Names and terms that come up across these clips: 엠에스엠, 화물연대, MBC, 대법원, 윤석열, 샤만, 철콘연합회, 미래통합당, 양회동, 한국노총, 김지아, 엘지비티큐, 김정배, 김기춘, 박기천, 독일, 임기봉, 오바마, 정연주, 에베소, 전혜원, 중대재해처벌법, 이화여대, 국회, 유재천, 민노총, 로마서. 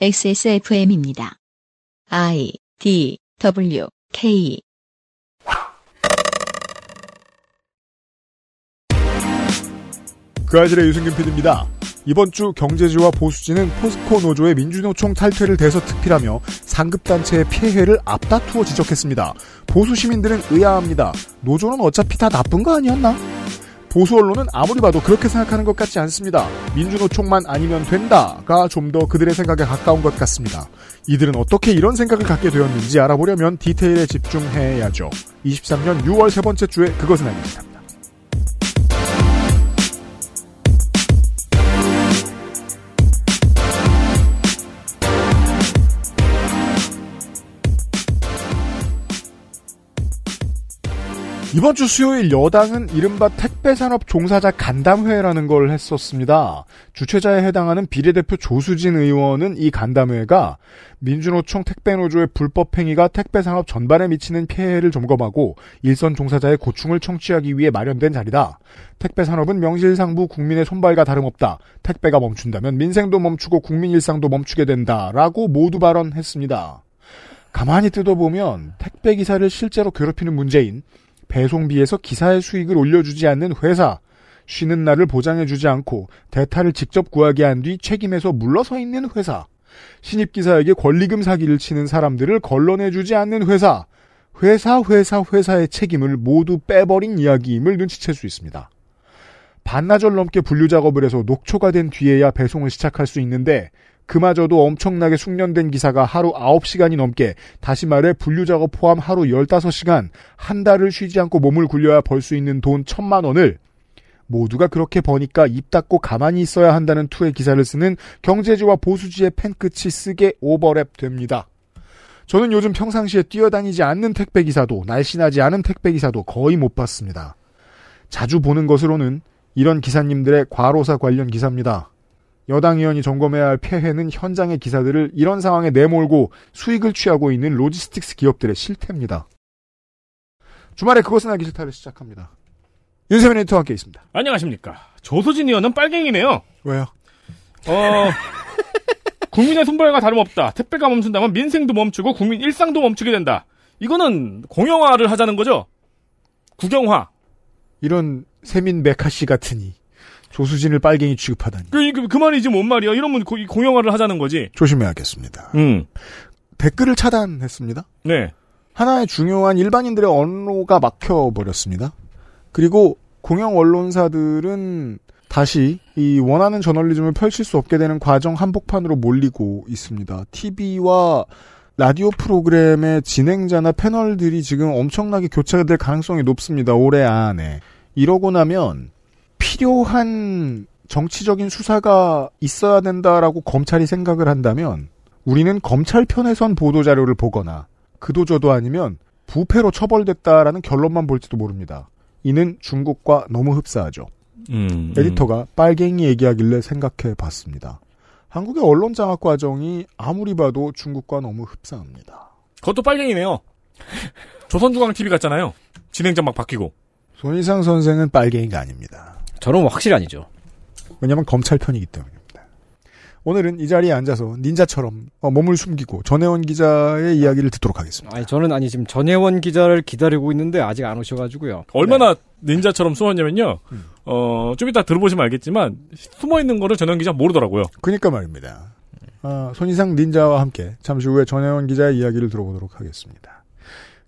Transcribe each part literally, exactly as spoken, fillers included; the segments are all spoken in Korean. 엑스에스에프엠입니다. I, D, W, K 그 아이들의 유승균 피디입니다. 이번 주 경제지와 보수지는 포스코 노조의 민주노총 탈퇴를 대서특필하며 상급단체의 피해를 앞다투어 지적했습니다. 보수 시민들은 의아합니다. 노조는 어차피 다 나쁜 거 아니었나? 보수 언론은 아무리 봐도 그렇게 생각하는 것 같지 않습니다. 민주노총만 아니면 된다가 좀 더 그들의 생각에 가까운 것 같습니다. 이들은 어떻게 이런 생각을 갖게 되었는지 알아보려면 디테일에 집중해야죠. 이십삼 년 유월 세 번째 주에 그것은 아닙니다. 이번 주 수요일 여당은 이른바 택배산업 종사자 간담회라는 걸 했었습니다. 주최자에 해당하는 비례대표 조수진 의원은 이 간담회가 민주노총 택배노조의 불법행위가 택배산업 전반에 미치는 피해를 점검하고 일선 종사자의 고충을 청취하기 위해 마련된 자리다. 택배산업은 명실상부 국민의 손발과 다름없다. 택배가 멈춘다면 민생도 멈추고 국민 일상도 멈추게 된다라고 모두 발언했습니다. 가만히 뜯어보면 택배기사를 실제로 괴롭히는 문제인 배송비에서 기사의 수익을 올려주지 않는 회사, 쉬는 날을 보장해주지 않고 대타를 직접 구하게 한 뒤 책임에서 물러서 있는 회사, 신입기사에게 권리금 사기를 치는 사람들을 걸러내주지 않는 회사, 회사, 회사, 회사의 책임을 모두 빼버린 이야기임을 눈치챌 수 있습니다. 반나절 넘게 분류작업을 해서 녹초가 된 뒤에야 배송을 시작할 수 있는데 그마저도 엄청나게 숙련된 기사가 하루 아홉 시간이 넘게, 다시 말해 분류작업 포함 하루 열다섯 시간, 한 달을 쉬지 않고 몸을 굴려야 벌 수 있는 돈 천만 원을 모두가 그렇게 버니까 입 닫고 가만히 있어야 한다는 투의 기사를 쓰는 경제지와 보수지의 팬끝이 쓰게 오버랩됩니다. 저는 요즘 평상시에 뛰어다니지 않는 택배기사도 날씬하지 않은 택배기사도 거의 못 봤습니다. 자주 보는 것으로는 이런 기사님들의 과로사 관련 기사입니다. 여당 의원이 점검해야 할 폐해는 현장의 기사들을 이런 상황에 내몰고 수익을 취하고 있는 로지스틱스 기업들의 실태입니다. 주말에 그것은 알기 싫다를 시작합니다. 윤세민 에디터와 함께 있습니다. 안녕하십니까. 조수진 의원은 빨갱이네요. 왜요? 어... 국민의 손발과 다름없다. 택배가 멈춘다면 민생도 멈추고 국민 일상도 멈추게 된다. 이거는 공영화를 하자는 거죠? 국영화. 이런 세민 메카시 같으니. 조수진을 빨갱이 취급하다니. 그, 그, 그 말이지 뭔 말이야. 이러면 고, 공영화를 하자는 거지. 조심해야겠습니다. 음. 댓글을 차단했습니다. 네. 하나의 중요한 일반인들의 언로가 막혀버렸습니다. 그리고 공영 언론사들은 다시 이 원하는 저널리즘을 펼칠 수 없게 되는 과정 한복판으로 몰리고 있습니다. 티비와 라디오 프로그램의 진행자나 패널들이 지금 엄청나게 교체될 가능성이 높습니다. 올해 안에. 이러고 나면 필요한 정치적인 수사가 있어야 된다라고 검찰이 생각을 한다면 우리는 검찰 편에선 보도자료를 보거나 그도저도 아니면 부패로 처벌됐다라는 결론만 볼지도 모릅니다. 이는 중국과 너무 흡사하죠. 음, 음. 에디터가 빨갱이 얘기하길래 생각해봤습니다. 한국의 언론 장악 과정이 아무리 봐도 중국과 너무 흡사합니다. 그것도 빨갱이네요. 조선중앙티비 같잖아요. 진행자 막 바뀌고. 손희상 선생은 빨갱이가 아닙니다. 저는 확실히 아니죠. 왜냐하면 검찰 편이기 때문입니다. 오늘은 이 자리에 앉아서 닌자처럼 몸을 숨기고 전혜원 기자의 이야기를 듣도록 하겠습니다. 아니 저는 아니 지금 전혜원 기자를 기다리고 있는데 아직 안 오셔가지고요. 얼마나 네. 닌자처럼 숨었냐면요. 음. 어, 좀 이따 들어보시면 알겠지만 숨어 있는 거를 전혜원 기자 모르더라고요. 그러니까 말입니다. 아, 손희상 닌자와 함께 잠시 후에 전혜원 기자의 이야기를 들어보도록 하겠습니다.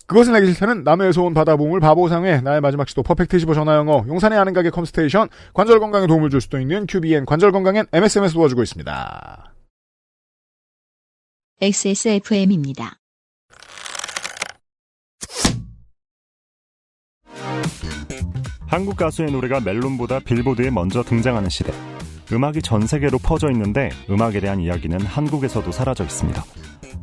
그것은 알기 싫다는 남해에서 온 바다보물 바보상회 나의 마지막 시도 퍼펙트 십오 전화영어 용산의 아는 가게 컴스테이션 관절건강에 도움을 줄 수도 있는 큐비엔 관절건강엔 엠에스엠에서 도와주고 있습니다. 엑스에스에프엠입니다. 한국 가수의 노래가 멜론보다 빌보드에 먼저 등장하는 시대. 음악이 전 세계로 퍼져 있는데 음악에 대한 이야기는 한국에서도 사라져 있습니다.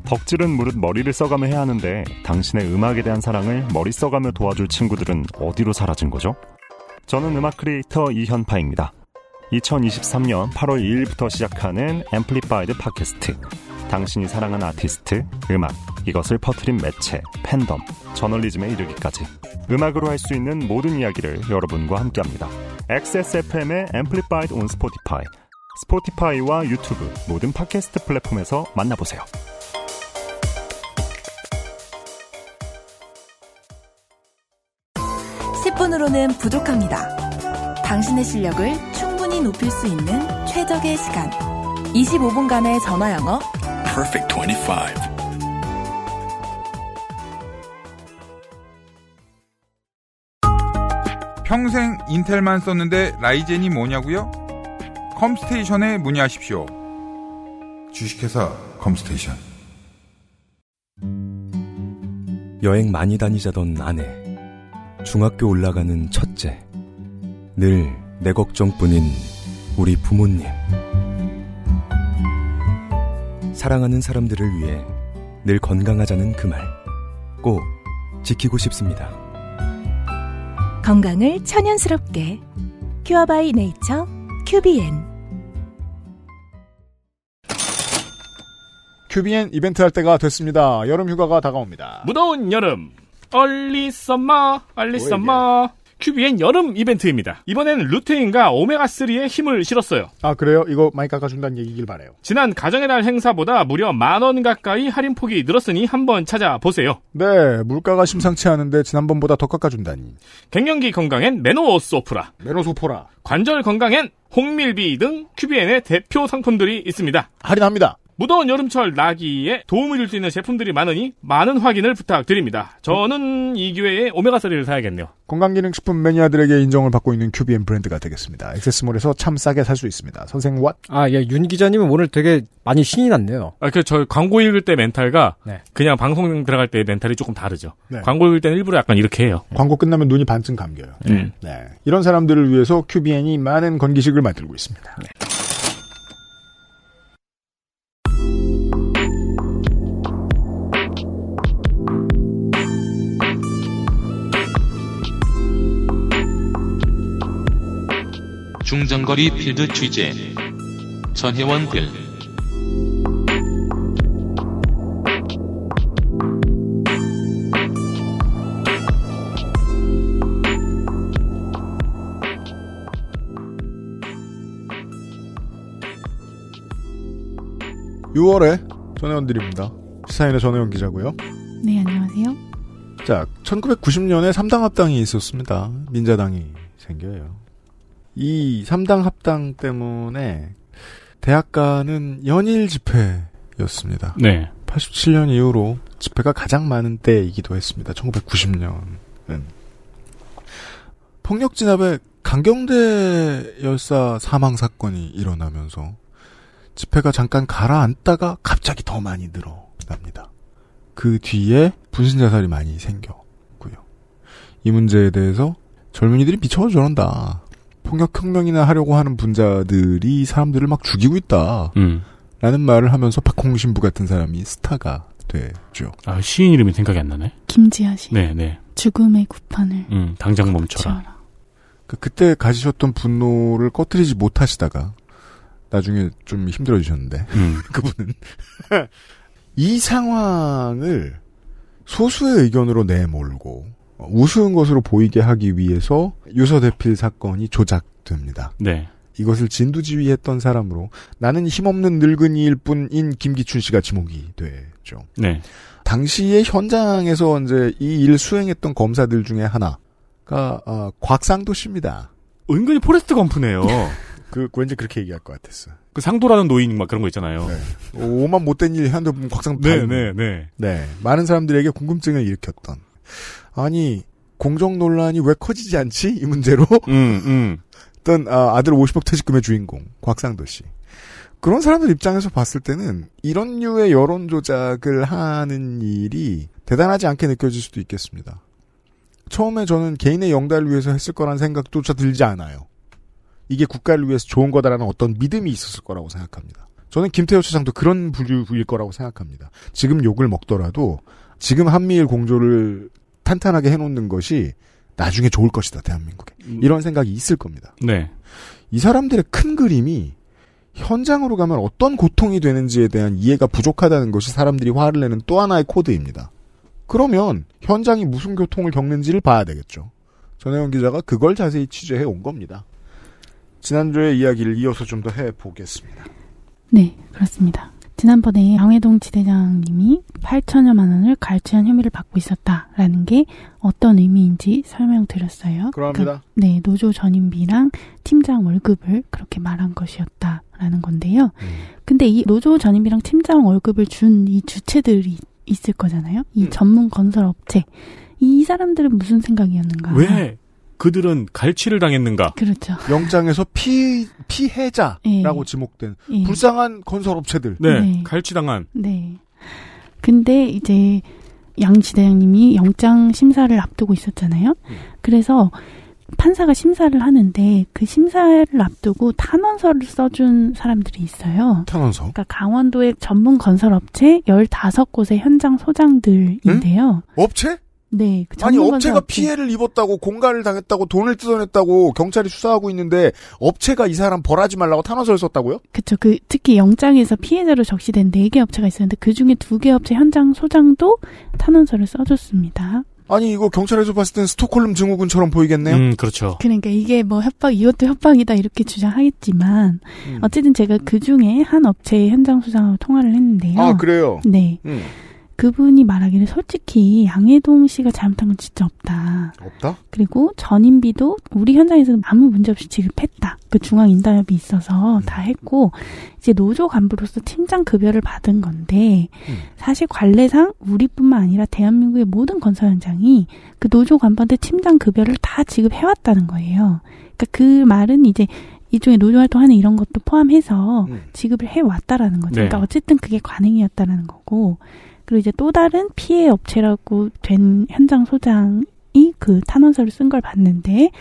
덕질은 무릇 머리를 써가며 해야 하는데 당신의 음악에 대한 사랑을 머리 써가며 도와줄 친구들은 어디로 사라진 거죠? 저는 음악 크리에이터 이현파입니다. 이천이십삼 년 팔월 이 일부터 시작하는 Amplified 팟캐스트. 당신이 사랑하는 아티스트, 음악, 이것을 퍼뜨린 매체, 팬덤, 저널리즘에 이르기까지 음악으로 할 수 있는 모든 이야기를 여러분과 함께합니다. 엑스에스에프엠의 Amplified on Spotify, 스포티파이와 유튜브 모든 팟캐스트 플랫폼에서 만나보세요. 십 분으로는 부족합니다. 당신의 실력을 충분히 높일 수 있는 최적의 시간. 이십오 분간의 전화 영어. Perfect 이십오. 평생 인텔만 썼는데 라이젠이 뭐냐고요? 컴스테이션에 문의하십시오. 주식회사 컴스테이션. 여행 많이 다니자던 아내, 중학교 올라가는 첫째, 늘 내 걱정뿐인 우리 부모님. 사랑하는 사람들을 위해 늘 건강하자는 그 말, 꼭 지키고 싶습니다. 건강을 천연스럽게 큐어바이 네이처 큐비엔. 큐비엔 이벤트 할 때가 됐습니다. 여름 휴가가 다가옵니다. 무더운 여름 얼리 썸마 얼리 썸마 큐비엔 여름 이벤트입니다. 이번에는 루테인과 오메가삼의 힘을 실었어요. 아, 그래요? 이거 많이 깎아준다는 얘기길 바래요. 지난 가정의 날 행사보다 무려 만원 가까이 할인폭이 늘었으니 한번 찾아보세요. 네, 물가가 심상치 않은데 지난번보다 더 깎아준다니. 갱년기 건강엔 메노소프라, 메노소포라, 관절 건강엔 홍밀비 등 큐비엔의 대표 상품들이 있습니다. 할인합니다. 무더운 여름철 나기에 도움을 줄 수 있는 제품들이 많으니 많은 확인을 부탁드립니다. 저는 이 기회에 오메가삼을 사야겠네요. 건강기능식품 매니아들에게 인정을 받고 있는 큐비엔 브랜드가 되겠습니다. 액세스몰에서 참 싸게 살 수 있습니다. 선생 왓? 아, 예, 윤 기자님은 오늘 되게 많이 신이 났네요. 아, 그 저 광고 읽을 때 멘탈과 네. 그냥 방송 들어갈 때 멘탈이 조금 다르죠. 네. 광고 읽을 때는 일부러 약간 이렇게 해요. 광고 끝나면 눈이 반쯤 감겨요. 음. 네. 이런 사람들을 위해서 큐비엔이 많은 건기식을 만들고 있습니다. 네. 중장거리 필드 취재 전혜원 글. 유월에 전혜원 드립니다. 시사인의 전혜원 기자고요. 네, 안녕하세요. 자, 천구백구십 년에 삼당 합당이 있었습니다. 민자당이 생겨요. 이 삼당 합당 때문에 대학가는 연일 집회였습니다. 네. 팔십칠 년 이후로 집회가 가장 많은 때이기도 했습니다. 천구백구십 년은. 폭력 진압에 강경대 열사 사망 사건이 일어나면서 집회가 잠깐 가라앉다가 갑자기 더 많이 늘어납니다. 그 뒤에 분신자살이 많이 생겼고요. 이 문제에 대해서 젊은이들이 미쳐서 저런다. 폭력혁명이나 하려고 하는 분자들이 사람들을 막 죽이고 있다. 음. 라는 말을 하면서 박홍신부 같은 사람이 스타가 되죠. 아, 시인 이름이 생각이 안 나네. 김지아 시. 네네. 죽음의 구판을. 음, 당장 멈춰라. 그, 그때 가지셨던 분노를 꺼뜨리지 못하시다가 나중에 좀 힘들어지셨는데. 음. 그분은. 이 상황을 소수의 의견으로 내몰고 우스운 것으로 보이게 하기 위해서 유서대필 사건이 조작됩니다. 네. 이것을 진두지휘했던 사람으로 나는 힘없는 늙은이일 뿐인 김기춘 씨가 지목이 되죠. 네. 당시에 현장에서 이제 이 일 수행했던 검사들 중에 하나가 어, 곽상도 씨입니다. 은근히 포레스트 검프네요. 그 왠지 그렇게 얘기할 것 같았어. 그 상도라는 노인 막 그런 거 있잖아요. 네. 오만 못된 일 한두 분 곽상도. 네네네. 네. 네. 많은 사람들에게 궁금증을 일으켰던. 아니, 공정 논란이 왜 커지지 않지? 이 문제로. 음, 음. 어떤, 아, 아들 오십억 퇴직금의 주인공, 곽상도 씨. 그런 사람들 입장에서 봤을 때는 이런 류의 여론 조작을 하는 일이 대단하지 않게 느껴질 수도 있겠습니다. 처음에 저는 개인의 영달을 위해서 했을 거란 생각조차 들지 않아요. 이게 국가를 위해서 좋은 거다라는 어떤 믿음이 있었을 거라고 생각합니다. 저는 김태호 차장도 그런 분류일 거라고 생각합니다. 지금 욕을 먹더라도 지금 한미일 공조를 탄탄하게 해놓는 것이 나중에 좋을 것이다, 대한민국에. 이런 생각이 있을 겁니다. 네. 이 사람들의 큰 그림이 현장으로 가면 어떤 고통이 되는지에 대한 이해가 부족하다는 것이 사람들이 화를 내는 또 하나의 코드입니다. 그러면 현장이 무슨 고통을 겪는지를 봐야 되겠죠. 전혜원 기자가 그걸 자세히 취재해 온 겁니다. 지난주의 이야기를 이어서 좀 더 해보겠습니다. 네, 그렇습니다. 지난번에 양회동 지대장님이 팔천여만 원을 갈취한 혐의를 받고 있었다라는 게 어떤 의미인지 설명드렸어요. 그렇습니다. 그러니까, 네, 노조 전임비랑 팀장 월급을 그렇게 말한 것이었다라는 건데요. 음. 근데 이 노조 전임비랑 팀장 월급을 준 이 주체들이 있을 거잖아요. 이 음. 전문 건설업체. 이 사람들은 무슨 생각이었는가? 왜? 그들은 갈취를 당했는가? 그렇죠. 영장에서 피, 피해자라고 네. 지목된 네. 불쌍한 건설업체들. 네. 네. 갈취당한. 네. 근데 이제 양 지대장님이 영장 심사를 앞두고 있었잖아요. 음. 그래서 판사가 심사를 하는데 그 심사를 앞두고 탄원서를 써준 사람들이 있어요. 탄원서? 그러니까 강원도의 전문 건설업체 열다섯 곳의 현장 소장들인데요. 음? 업체? 네. 그 아니 업체가 업체. 피해를 입었다고 공갈을 당했다고 돈을 뜯어냈다고 경찰이 수사하고 있는데 업체가 이 사람 벌하지 말라고 탄원서를 썼다고요? 그렇죠. 그 특히 영장에서 피해자로 적시된 네 개 업체가 있었는데 그중에 두 개 업체 현장 소장도 탄원서를 써줬습니다. 아니 이거 경찰에서 봤을 땐 스톡홀름 증후군처럼 보이겠네요. 음, 그렇죠. 그러니까 이게 뭐 협박, 이것도 협박이다 이렇게 주장하겠지만 음. 어쨌든 제가 그중에 한 업체의 현장 소장하고 통화를 했는데요. 아, 그래요? 네. 음. 그분이 말하기를 솔직히 양회동 씨가 잘못한 건 진짜 없다. 없다? 그리고 전임비도 우리 현장에서는 아무 문제 없이 지급했다. 그 중앙인단협이 있어서 음. 다 했고 이제 노조 간부로서 팀장 급여를 받은 건데 음. 사실 관례상 우리뿐만 아니라 대한민국의 모든 건설 현장이 그 노조 간부한테 팀장 급여를 다 지급해왔다는 거예요. 그러니까 그 말은 이제 일종의 노조 활동하는 이런 것도 포함해서 음. 지급을 해왔다라는 거죠. 네. 그러니까 어쨌든 그게 관행이었다라는 거고 그리고 이제 또 다른 피해 업체라고 된 현장 소장이 그 탄원서를 쓴 걸 봤는데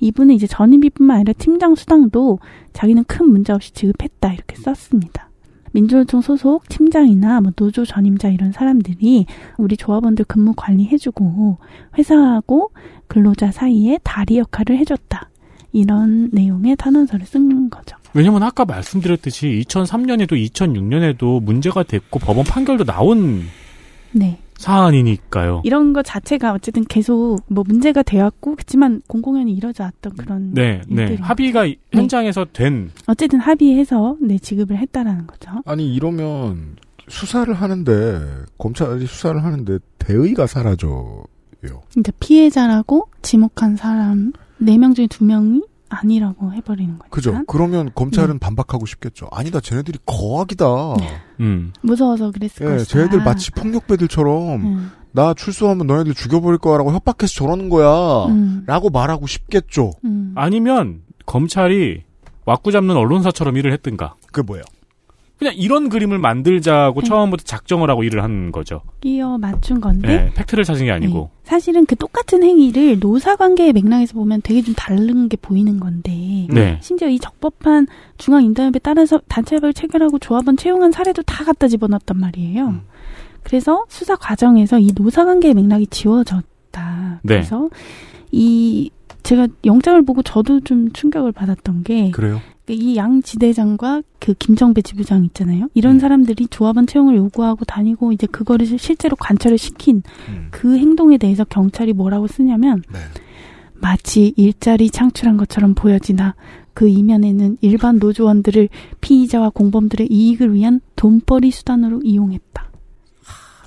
이분은 이제 전임비뿐만 아니라 팀장 수당도 자기는 큰 문제 없이 지급했다 이렇게 썼습니다. 민주노총 소속 팀장이나 뭐 노조 전임자 이런 사람들이 우리 조합원들 근무 관리해주고 회사하고 근로자 사이에 다리 역할을 해줬다. 이런 내용의 탄원서를 쓴 거죠. 왜냐면 아까 말씀드렸듯이 이천삼 년에도 이천육 년에도 문제가 됐고 법원 판결도 나온 네. 사안이니까요. 이런 거 자체가 어쨌든 계속 뭐 문제가 되었고 그렇지만 공공연히 이뤄져 왔던 그런 네, 네. 합의가 네. 현장에서 된 어쨌든 합의해서 네, 지급을 했다라는 거죠. 아니 이러면 수사를 하는데 검찰이 수사를 하는데 대의가 사라져요. 그러니까 피해자라고 지목한 사람 네 명 중에 두 명이 아니라고 해버리는 거예요. 그죠. 그러면 검찰은 네. 반박하고 싶겠죠. 아니다. 쟤네들이 거악이다. 음. 무서워서 그랬을 예, 것이다. 쟤네들 마치 폭력배들처럼 음. 나 출소하면 너네들 죽여버릴 거야 라고 협박해서 저러는 거야 음. 라고 말하고 싶겠죠. 음. 아니면 검찰이 왁구잡는 언론사처럼 일을 했든가. 그게 뭐예요? 그냥 이런 그림을 만들자고 네. 처음부터 작정을 하고 일을 한 거죠. 끼어 맞춘 건데. 네, 팩트를 찾은 게 아니고. 네. 사실은 그 똑같은 행위를 노사관계의 맥락에서 보면 되게 좀 다른 게 보이는 건데 네. 심지어 이 적법한 중앙인단협에 따라서 단체협약을 체결하고 조합원 채용한 사례도 다 갖다 집어넣었단 말이에요. 음. 그래서 수사 과정에서 이 노사관계의 맥락이 지워졌다. 네. 그래서 이 제가 영장을 보고 저도 좀 충격을 받았던 게 그래요? 이 양 지대장과 그 김정배 지부장 있잖아요. 이런 음. 사람들이 조합원 채용을 요구하고 다니고 이제 그거를 실제로 관철을 시킨 음. 그 행동에 대해서 경찰이 뭐라고 쓰냐면 네. 마치 일자리 창출한 것처럼 보여지나 그 이면에는 일반 노조원들을 피의자와 공범들의 이익을 위한 돈벌이 수단으로 이용했다.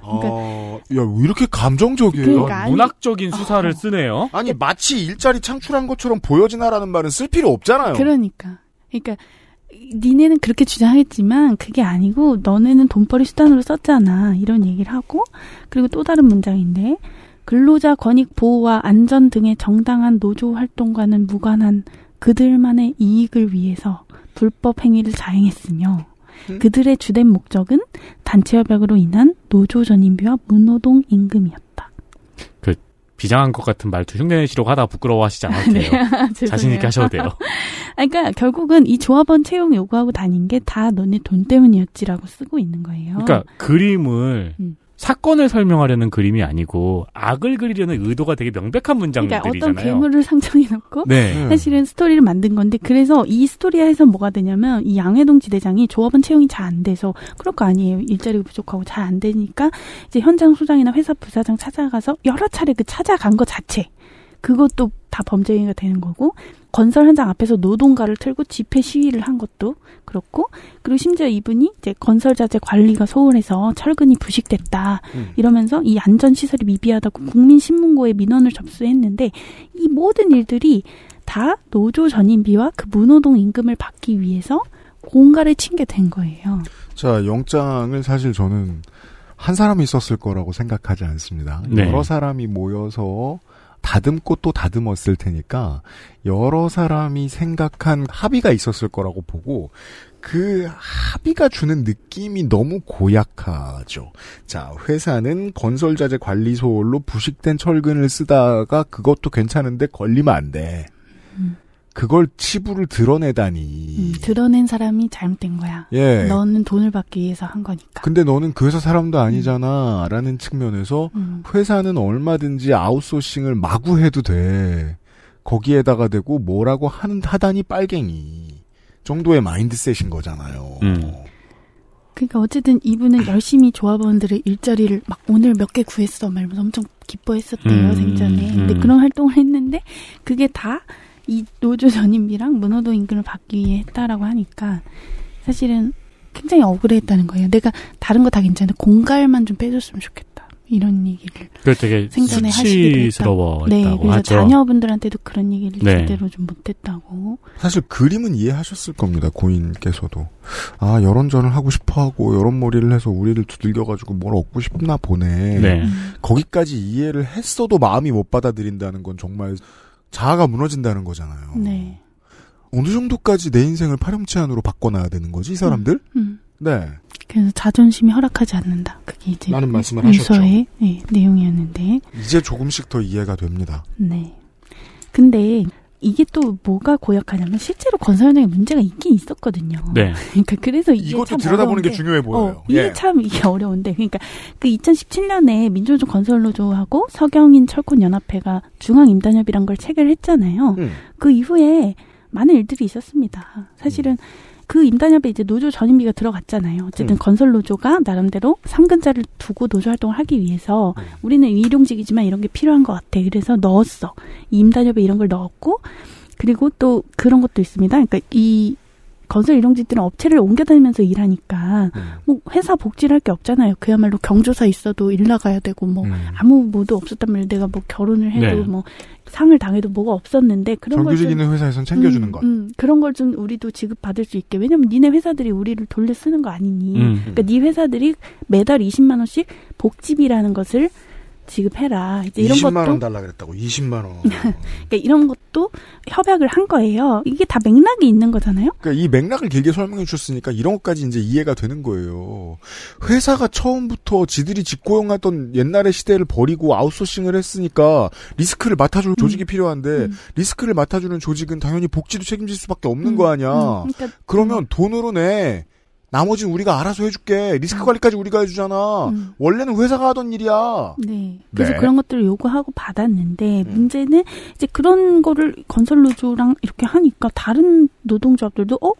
그러니까 아, 야, 왜 이렇게 감정적이에요? 그러니까 문학적인 아니, 수사를 어. 쓰네요. 아니 마치 일자리 창출한 것처럼 보여지나라는 말은 쓸 필요 없잖아요. 그러니까. 그러니까 니네는 그렇게 주장하겠지만 그게 아니고 너네는 돈벌이 수단으로 썼잖아 이런 얘기를 하고 그리고 또 다른 문장인데 근로자 권익 보호와 안전 등의 정당한 노조 활동과는 무관한 그들만의 이익을 위해서 불법 행위를 자행했으며 음? 그들의 주된 목적은 단체협약으로 인한 노조 전임비와 무노동 임금이었다. 그 비장한 것 같은 말투 흉내내시려고 하다가 부끄러워하시지 않아도 돼요. 네, 자신 있게 하셔도 돼요. 그러니까 결국은 이 조합원 채용 요구하고 다닌 게 다 너네 돈 때문이었지라고 쓰고 있는 거예요. 그러니까 그림을 음. 사건을 설명하려는 그림이 아니고 악을 그리려는 의도가 되게 명백한 문장들이잖아요. 그러니까 어떤 괴물을 상정해 놓고 네. 사실은 스토리를 만든 건데 그래서 이 스토리에서 뭐가 되냐면 이 양회동 지대장이 조합원 채용이 잘 안 돼서 그럴 거 아니에요. 일자리가 부족하고 잘 안 되니까 이제 현장 소장이나 회사 부사장 찾아가서 여러 차례 그 찾아간 거 자체 그것도 다 범죄 행위가 되는 거고, 건설 현장 앞에서 노동가를 틀고 집회 시위를 한 것도 그렇고, 그리고 심지어 이분이 이제 건설자재 관리가 소홀해서 철근이 부식됐다 음. 이러면서 이 안전시설이 미비하다고 국민신문고에 민원을 접수했는데, 이 모든 일들이 다 노조 전임비와 그 무노동 임금을 받기 위해서 공갈을 친 게 된 거예요. 자, 영장을 사실 저는 한 사람이 썼을 거라고 생각하지 않습니다. 네. 여러 사람이 모여서 다듬고 또 다듬었을 테니까 여러 사람이 생각한 합의가 있었을 거라고 보고, 그 합의가 주는 느낌이 너무 고약하죠. 자, 회사는 건설자재 관리 소홀로 부식된 철근을 쓰다가 그것도 괜찮은데 걸리면 안 돼. 음. 그걸 치부를 드러내다니. 음, 드러낸 사람이 잘못된 거야. 예. 너는 돈을 받기 위해서 한 거니까. 근데 너는 그 회사 사람도 아니잖아. 음. 라는 측면에서 음. 회사는 얼마든지 아웃소싱을 마구 해도 돼. 거기에다가 대고 뭐라고 하는, 하다니 빨갱이 정도의 마인드셋인 거잖아요. 음. 그러니까 어쨌든 이분은 열심히 조합원들의 일자리를 막 오늘 몇 개 구했어 막 이러면서 엄청 기뻐했었대요. 음. 생전에. 근데 그런 활동을 했는데 그게 다 이 노조 전임비랑 문호도 임금을 받기 위해 했다라고 하니까 사실은 굉장히 억울해했다는 거예요. 내가 다른 거 다 괜찮은데 공갈만 좀 빼줬으면 좋겠다. 이런 얘기를 되게 생전에 수치스러워했다고 네, 그래서 하죠. 자녀분들한테도 그런 얘기를 네. 제대로 좀 못했다고. 사실 그림은 이해하셨을 겁니다. 고인께서도. 아, 여론전을 하고 싶어하고 여론몰이를 해서 우리를 두들겨가지고 뭘 얻고 싶나 보네. 네. 거기까지 이해를 했어도 마음이 못 받아들인다는 건 정말... 자아가 무너진다는 거잖아요. 네. 어느 정도까지 내 인생을 파렴치한으로 바꿔놔야 되는 거지, 이 사람들? 음, 음. 네. 그래서 자존심이 허락하지 않는다. 그게 이제. 라는 말씀을 하셨죠. 문서의 네, 내용이었는데. 이제 조금씩 더 이해가 됩니다. 네. 근데 이게 또 뭐가 고약하냐면 실제로 건설 현장에 문제가 있긴 있었거든요. 네. 그러니까 그래서 이게 이것도 참 들여다보는 게 중요해 보여요. 어, 이게 예. 참 이게 어려운데, 그러니까 그 이천십칠 년에 민주노총 건설노조하고 서경인 철콘연합회가 중앙임단협이란 걸 체결했잖아요. 음. 그 이후에 많은 일들이 있었습니다. 사실은. 음. 그 임단협에 이제 노조 전임비가 들어갔잖아요. 어쨌든 음. 건설노조가 나름대로 상근자를 두고 노조 활동을 하기 위해서 음. 우리는 일용직이지만 이런 게 필요한 것 같아. 그래서 넣었어. 이 임단협에 이런 걸 넣었고, 그리고 또 그런 것도 있습니다. 그러니까 이 건설 일용직들은 업체를 옮겨다니면서 일하니까 음. 뭐 회사 복지를 할 게 없잖아요. 그야말로 경조사 있어도 일 나가야 되고 뭐 음. 아무 뭐도 없었단 말이에요. 내가 뭐 결혼을 해도 네. 뭐. 상을 당해도 뭐가 없었는데 그런 걸 정규직 있는 회사에서는 챙겨주는 음, 것 음, 그런 걸 좀 우리도 지급받을 수 있게. 왜냐면 니네 회사들이 우리를 돌려 쓰는 거 아니니 음. 그러니까 니 회사들이 매달 이십만 원씩 복지비라는 것을 지급해라. 이제 이런 것도 이십만 원 달라 그랬다고. 이십만 원 그러니까 이런 것도 협약을 한 거예요. 이게 다 맥락이 있는 거잖아요. 그러니까 이 맥락을 길게 설명해 주셨으니까 이런 것까지 이제 이해가 되는 거예요. 회사가 처음부터 지들이 직고용하던 옛날의 시대를 버리고 아웃소싱을 했으니까 리스크를 맡아줄 음. 조직이 필요한데 음. 리스크를 맡아주는 조직은 당연히 복지도 책임질 수밖에 없는 음. 거 아니야. 음. 그러니까 그러면 음. 돈으로 내. 나머지는 우리가 알아서 해줄게. 리스크 관리까지 우리가 해주잖아. 음. 원래는 회사가 하던 일이야. 네. 그래서 네. 그런 것들을 요구하고 받았는데 음. 문제는 이제 그런 거를 건설노조랑 이렇게 하니까 다른 노동조합들도 어?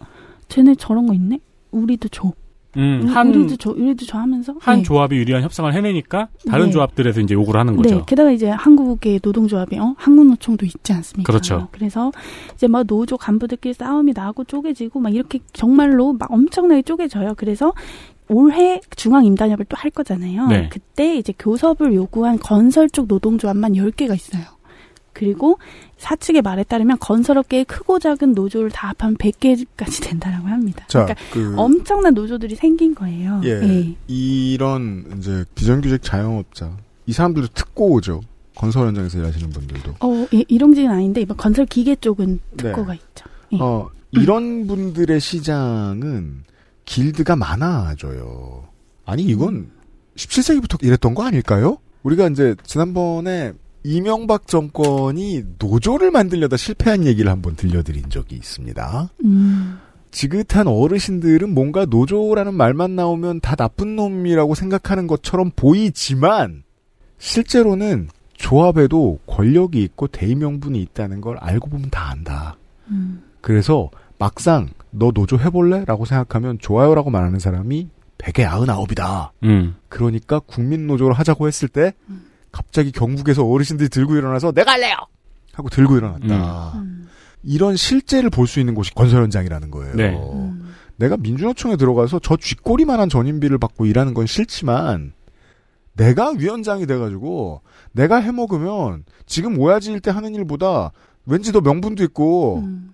쟤네 저런 거 있네? 우리도 줘. 음, 한, 우리도 줘, 우리도 줘 하면서. 한 네. 조합이 유리한 협상을 해내니까 다른 네. 조합들에서 이제 요구를 하는 거죠. 네. 게다가 이제 한국의 노동조합이, 어? 한국노총도 있지 않습니까? 그렇죠. 그래서 이제 막 노조 간부들끼리 싸움이 나고 쪼개지고 막 이렇게 정말로 막 엄청나게 쪼개져요. 그래서 올해 중앙임단협을 또 할 거잖아요. 네. 그때 이제 교섭을 요구한 건설 쪽 노동조합만 열 개가 있어요. 그리고 사측의 말에 따르면 건설업계의 크고 작은 노조를 다 합하면 백 개까지 된다라고 합니다. 자, 그러니까 그, 엄청난 노조들이 생긴 거예요. 예, 예. 이런 이제 비정규직 자영업자 이 사람들도 특고죠. 건설 현장에서 일하시는 분들도. 어, 예, 일용직은 아닌데 이번 건설 기계 쪽은 특고가 네. 있죠. 예. 어, 이런 분들의 시장은 길드가 많아져요. 아니 이건 십칠 세기부터 이랬던 거 아닐까요? 우리가 이제 지난번에 이명박 정권이 노조를 만들려다 실패한 얘기를 한번 들려드린 적이 있습니다. 음. 지긋한 어르신들은 뭔가 노조라는 말만 나오면 다 나쁜 놈이라고 생각하는 것처럼 보이지만 실제로는 조합에도 권력이 있고 대의명분이 있다는 걸 알고 보면 다 안다. 음. 그래서 막상 너 노조 해볼래? 라고 생각하면 좋아요라고 말하는 사람이 백에 아흔아홉이다. 음. 그러니까 국민노조를 하자고 했을 때 음. 갑자기 경북에서 어르신들이 들고 일어나서 내가 할래요! 하고 들고 일어났다. 음. 이런 실제를 볼 수 있는 곳이 건설 현장이라는 거예요. 네. 음. 내가 민주노총에 들어가서 저 쥐꼬리만한 전임비를 받고 일하는 건 싫지만 내가 위원장이 돼가지고 내가 해먹으면 지금 오야지일 때 하는 일보다 왠지 더 명분도 있고 음.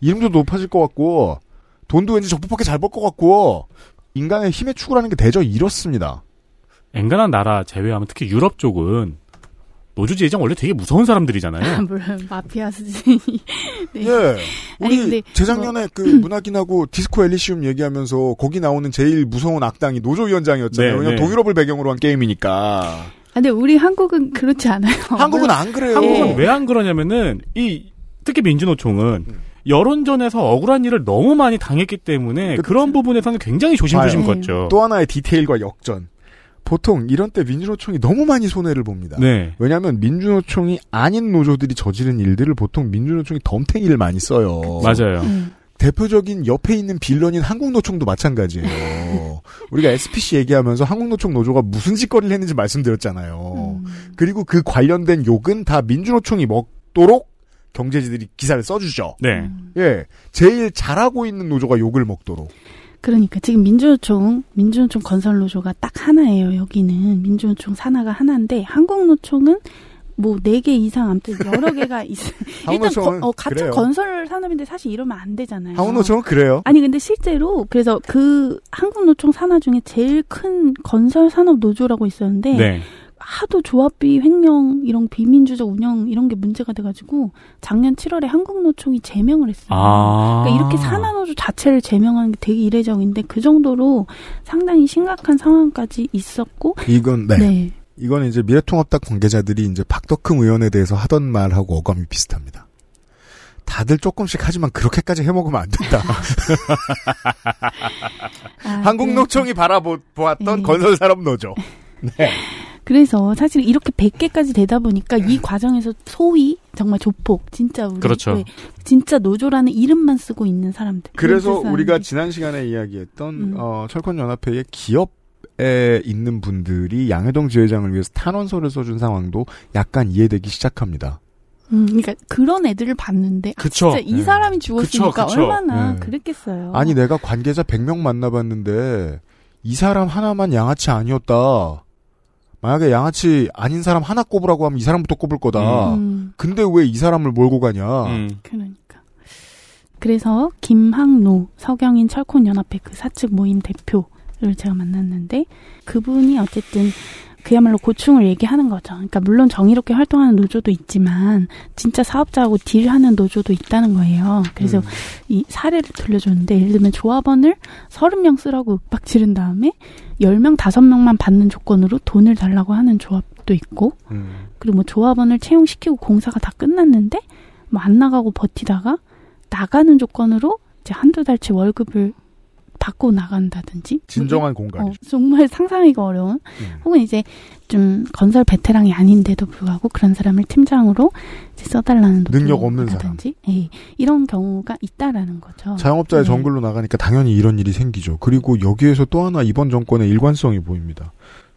이름도 높아질 것 같고 돈도 왠지 적법하게 잘 벌 것 같고 인간의 힘의 추구라는 게 대저 이렇습니다. 앵간한 나라 제외하면 특히 유럽 쪽은 노조지 회장 원래 되게 무서운 사람들이잖아요. 물론 마피아 수준이. 네. 예. 우리 아니, 근데 재작년에 뭐... 그 문학인하고 디스코 엘리시움 얘기하면서 거기 나오는 제일 무서운 악당이 노조위원장이었잖아요. 네, 왜냐면 네. 동유럽을 배경으로 한 게임이니까. 아, 근데 우리 한국은 그렇지 않아요. 한국은 안 그래요. 한국은 왜 안 그러냐면은 이 특히 민주노총은 음. 여론전에서 억울한 일을 너무 많이 당했기 때문에 그치? 그런 부분에서는 굉장히 조심조심 걷죠. 또 하나의 디테일과 역전. 보통 이런 때 민주노총이 너무 많이 손해를 봅니다. 네. 왜냐하면 민주노총이 아닌 노조들이 저지른 일들을 보통 민주노총이 덤탱이를 많이 써요. 맞아요. 음. 대표적인 옆에 있는 빌런인 한국노총도 마찬가지예요. 우리가 에스피씨 얘기하면서 한국노총 노조가 무슨 짓거리를 했는지 말씀드렸잖아요. 음. 그리고 그 관련된 욕은 다 민주노총이 먹도록 경제지들이 기사를 써주죠. 네. 음. 예, 제일 잘하고 있는 노조가 욕을 먹도록. 그러니까 지금 민주노총, 민주노총 건설노조가 딱 하나예요. 여기는 민주노총 산하가 하나인데 한국노총은 뭐 네 개 이상 아무튼 여러 개가 있어요. 일단 거, 어, 같은 그래요. 건설 산업인데 사실 이러면 안 되잖아요. 한국노총은 그래요. 아니 근데 실제로 그래서 그 한국노총 산하 중에 제일 큰 건설 산업 노조라고 있었는데 네. 하도 조합비 횡령 이런 비민주적 운영 이런 게 문제가 돼가지고 작년 칠월에 한국노총이 제명을 했어요. 아~ 그러니까 이렇게 산하노조 자체를 제명하는 게 되게 이례적인데 그 정도로 상당히 심각한 상황까지 있었고 이건 네, 네. 이건 이제 미래통합당 관계자들이 이제 박덕흠 의원에 대해서 하던 말하고 어감이 비슷합니다. 다들 조금씩 하지만 그렇게까지 해먹으면 안 된다. 아, 한국노총이 네. 바라보았던 네. 건설산업노조. 네. 그래서 사실 이렇게 백 개까지 되다 보니까 이 과정에서 소위 정말 조폭 진짜 우리 그렇죠. 진짜 노조라는 이름만 쓰고 있는 사람들. 그래서 우리가 지난 시간에 이야기했던 음. 어, 철콘연합회의 기업에 있는 분들이 양회동 지회장을 위해서 탄원서를 써준 상황도 약간 이해되기 시작합니다. 음, 그러니까 그런 애들을 봤는데 아, 진짜 이 네. 사람이 죽었으니까 그쵸, 그쵸. 얼마나 네. 그랬겠어요. 아니 내가 관계자 백 명 만나봤는데 이 사람 하나만 양아치 아니었다. 만약에 양아치 아닌 사람 하나 꼽으라고 하면 이 사람부터 꼽을 거다. 음. 근데 왜 이 사람을 몰고 가냐. 음. 그러니까. 그래서 김학로, 서경인 철콘연합회 그 사측 모임 대표를 제가 만났는데 그분이 어쨌든 그야말로 고충을 얘기하는 거죠. 그러니까 물론 정의롭게 활동하는 노조도 있지만 진짜 사업자하고 딜하는 노조도 있다는 거예요. 그래서 음. 이 사례를 돌려줬는데 예를 들면 조합원을 서른 명 쓰라고 윽박 지른 다음에 열 명, 다섯 명만 받는 조건으로 돈을 달라고 하는 조합도 있고 음. 그리고 뭐 조합원을 채용시키고 공사가 다 끝났는데 뭐 안 나가고 버티다가 나가는 조건으로 이제 한두 달치 월급을 받고 나간다든지 진정한 공간이 어, 정말 상상하기가 어려운 음. 혹은 이제 좀 건설 베테랑이 아닌데도 불구하고 그런 사람을 팀장으로 이제 써달라는 능력 없는 사람 에이, 이런 경우가 있다라는 거죠. 자영업자의 네. 정글로 나가니까 당연히 이런 일이 생기죠. 그리고 여기에서 또 하나 이번 정권의 일관성이 보입니다.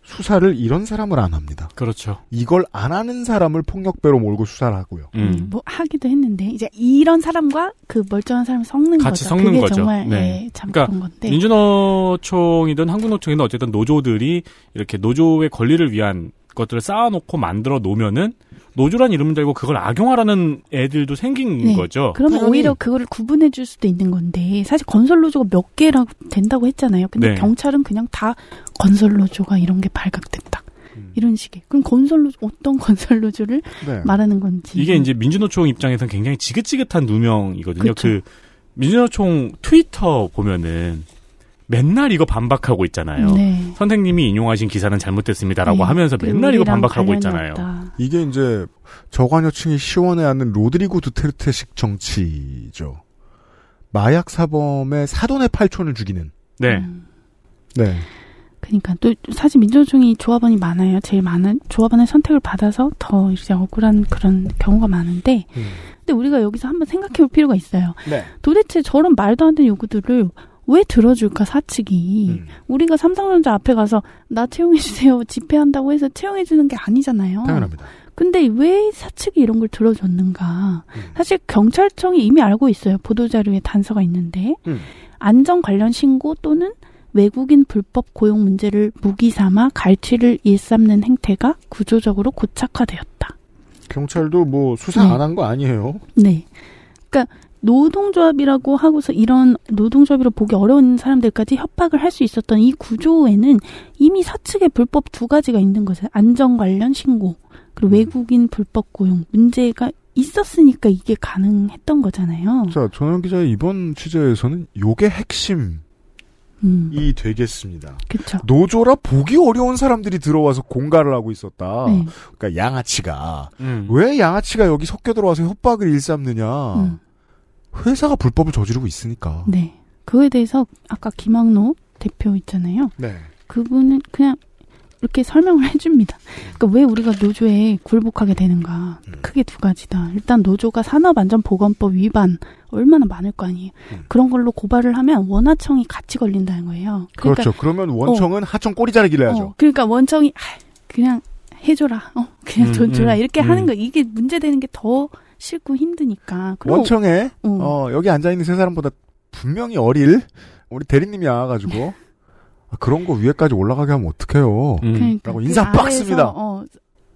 수사를 이런 사람을 안 합니다. 그렇죠. 이걸 안 하는 사람을 폭력배로 몰고 수사를 하고요. 음. 뭐 하기도 했는데 이제 이런 사람과 그 멀쩡한 사람을 섞는 같이 거죠. 섞는 그게 거죠. 정말 네. 예, 참 그러니까 그런 건데. 민주노총이든 한국노총이든 어쨌든 노조들이 이렇게 노조의 권리를 위한 것들을 쌓아놓고 만들어 놓으면은 노조란 이름을 달고 그걸 악용하라는 애들도 생긴 네. 거죠. 그러면 당연히. 오히려 그거를 구분해 줄 수도 있는 건데 사실 건설노조가 몇 개라고 된다고 했잖아요. 근데 네. 경찰은 그냥 다 건설노조가 이런 게 발각됐다. 음. 이런 식의. 그럼 건설노조 어떤 건설노조를 네. 말하는 건지. 이게 이제 민주노총 입장에서는 굉장히 지긋지긋한 누명이거든요. 그쵸. 그 민주노총 트위터 보면은 맨날 이거 반박하고 있잖아요. 네. 선생님이 인용하신 기사는 잘못됐습니다라고 네. 하면서 맨날 이거 반박하고 있잖아요. 없다. 이게 이제 저관여층이 시원해하는 로드리고 두테르테식 정치죠. 마약 사범의 사돈의 팔촌을 죽이는. 네. 음. 네. 그러니까 또 사실 민주노총이 조합원이 많아요. 제일 많은 조합원의 선택을 받아서 더 이제 억울한 그런 경우가 많은데, 음. 근데 우리가 여기서 한번 생각해볼 필요가 있어요. 네. 도대체 저런 말도 안 되는 요구들을 왜 들어줄까 사측이. 음. 우리가 삼성전자 앞에 가서 나 채용해주세요 집회한다고 해서 채용해주는 게 아니잖아요. 당연합니다. 근데 왜 사측이 이런 걸 들어줬는가. 음. 사실 경찰청이 이미 알고 있어요. 보도자료에 단서가 있는데. 음. 안전 관련 신고 또는 외국인 불법 고용 문제를 무기 삼아 갈취를 일삼는 행태가 구조적으로 고착화되었다. 경찰도 뭐 수사 네. 안 한 거 아니에요? 네. 그러니까 노동조합이라고 하고서 이런 노동조합으로 보기 어려운 사람들까지 협박을 할 수 있었던 이 구조에는 이미 사측의 불법 두 가지가 있는 거죠. 안전 관련 신고 그리고 외국인 불법 고용 문제가 있었으니까 이게 가능했던 거잖아요. 자, 전현 기자의 이번 취재에서는 요게 핵심. 음. 이 되겠습니다. 그쵸. 노조라 보기 어려운 사람들이 들어와서 공갈을 하고 있었다. 네. 그러니까 양아치가 음. 왜 양아치가 여기 섞여 들어와서 협박을 일삼느냐. 음. 회사가 불법을 저지르고 있으니까. 네. 그거에 대해서 아까 김학로 대표 있잖아요. 네. 그분은 그냥 이렇게 설명을 해줍니다. 그러니까 왜 우리가 노조에 굴복하게 되는가. 음. 크게 두 가지다. 일단 노조가 산업안전보건법 위반 얼마나 많을 거 아니에요. 음. 그런 걸로 고발을 하면 원하청이 같이 걸린다는 거예요. 그러니까, 그렇죠. 그러면 원청은 어, 하청 꼬리 자르기를 해야죠. 어, 그러니까 원청이 그냥 해줘라. 어, 그냥 돈 음, 줘라. 이렇게 음. 하는 거. 이게 문제되는 게 더 싫고 힘드니까. 원청에 어. 어, 여기 앉아있는 세 사람보다 분명히 어릴 우리 대리님이 와가지고 그런 거 위에까지 올라가게 하면 어떡해요? 음. 그러니까 라고 인사 그 빡습니다. 어,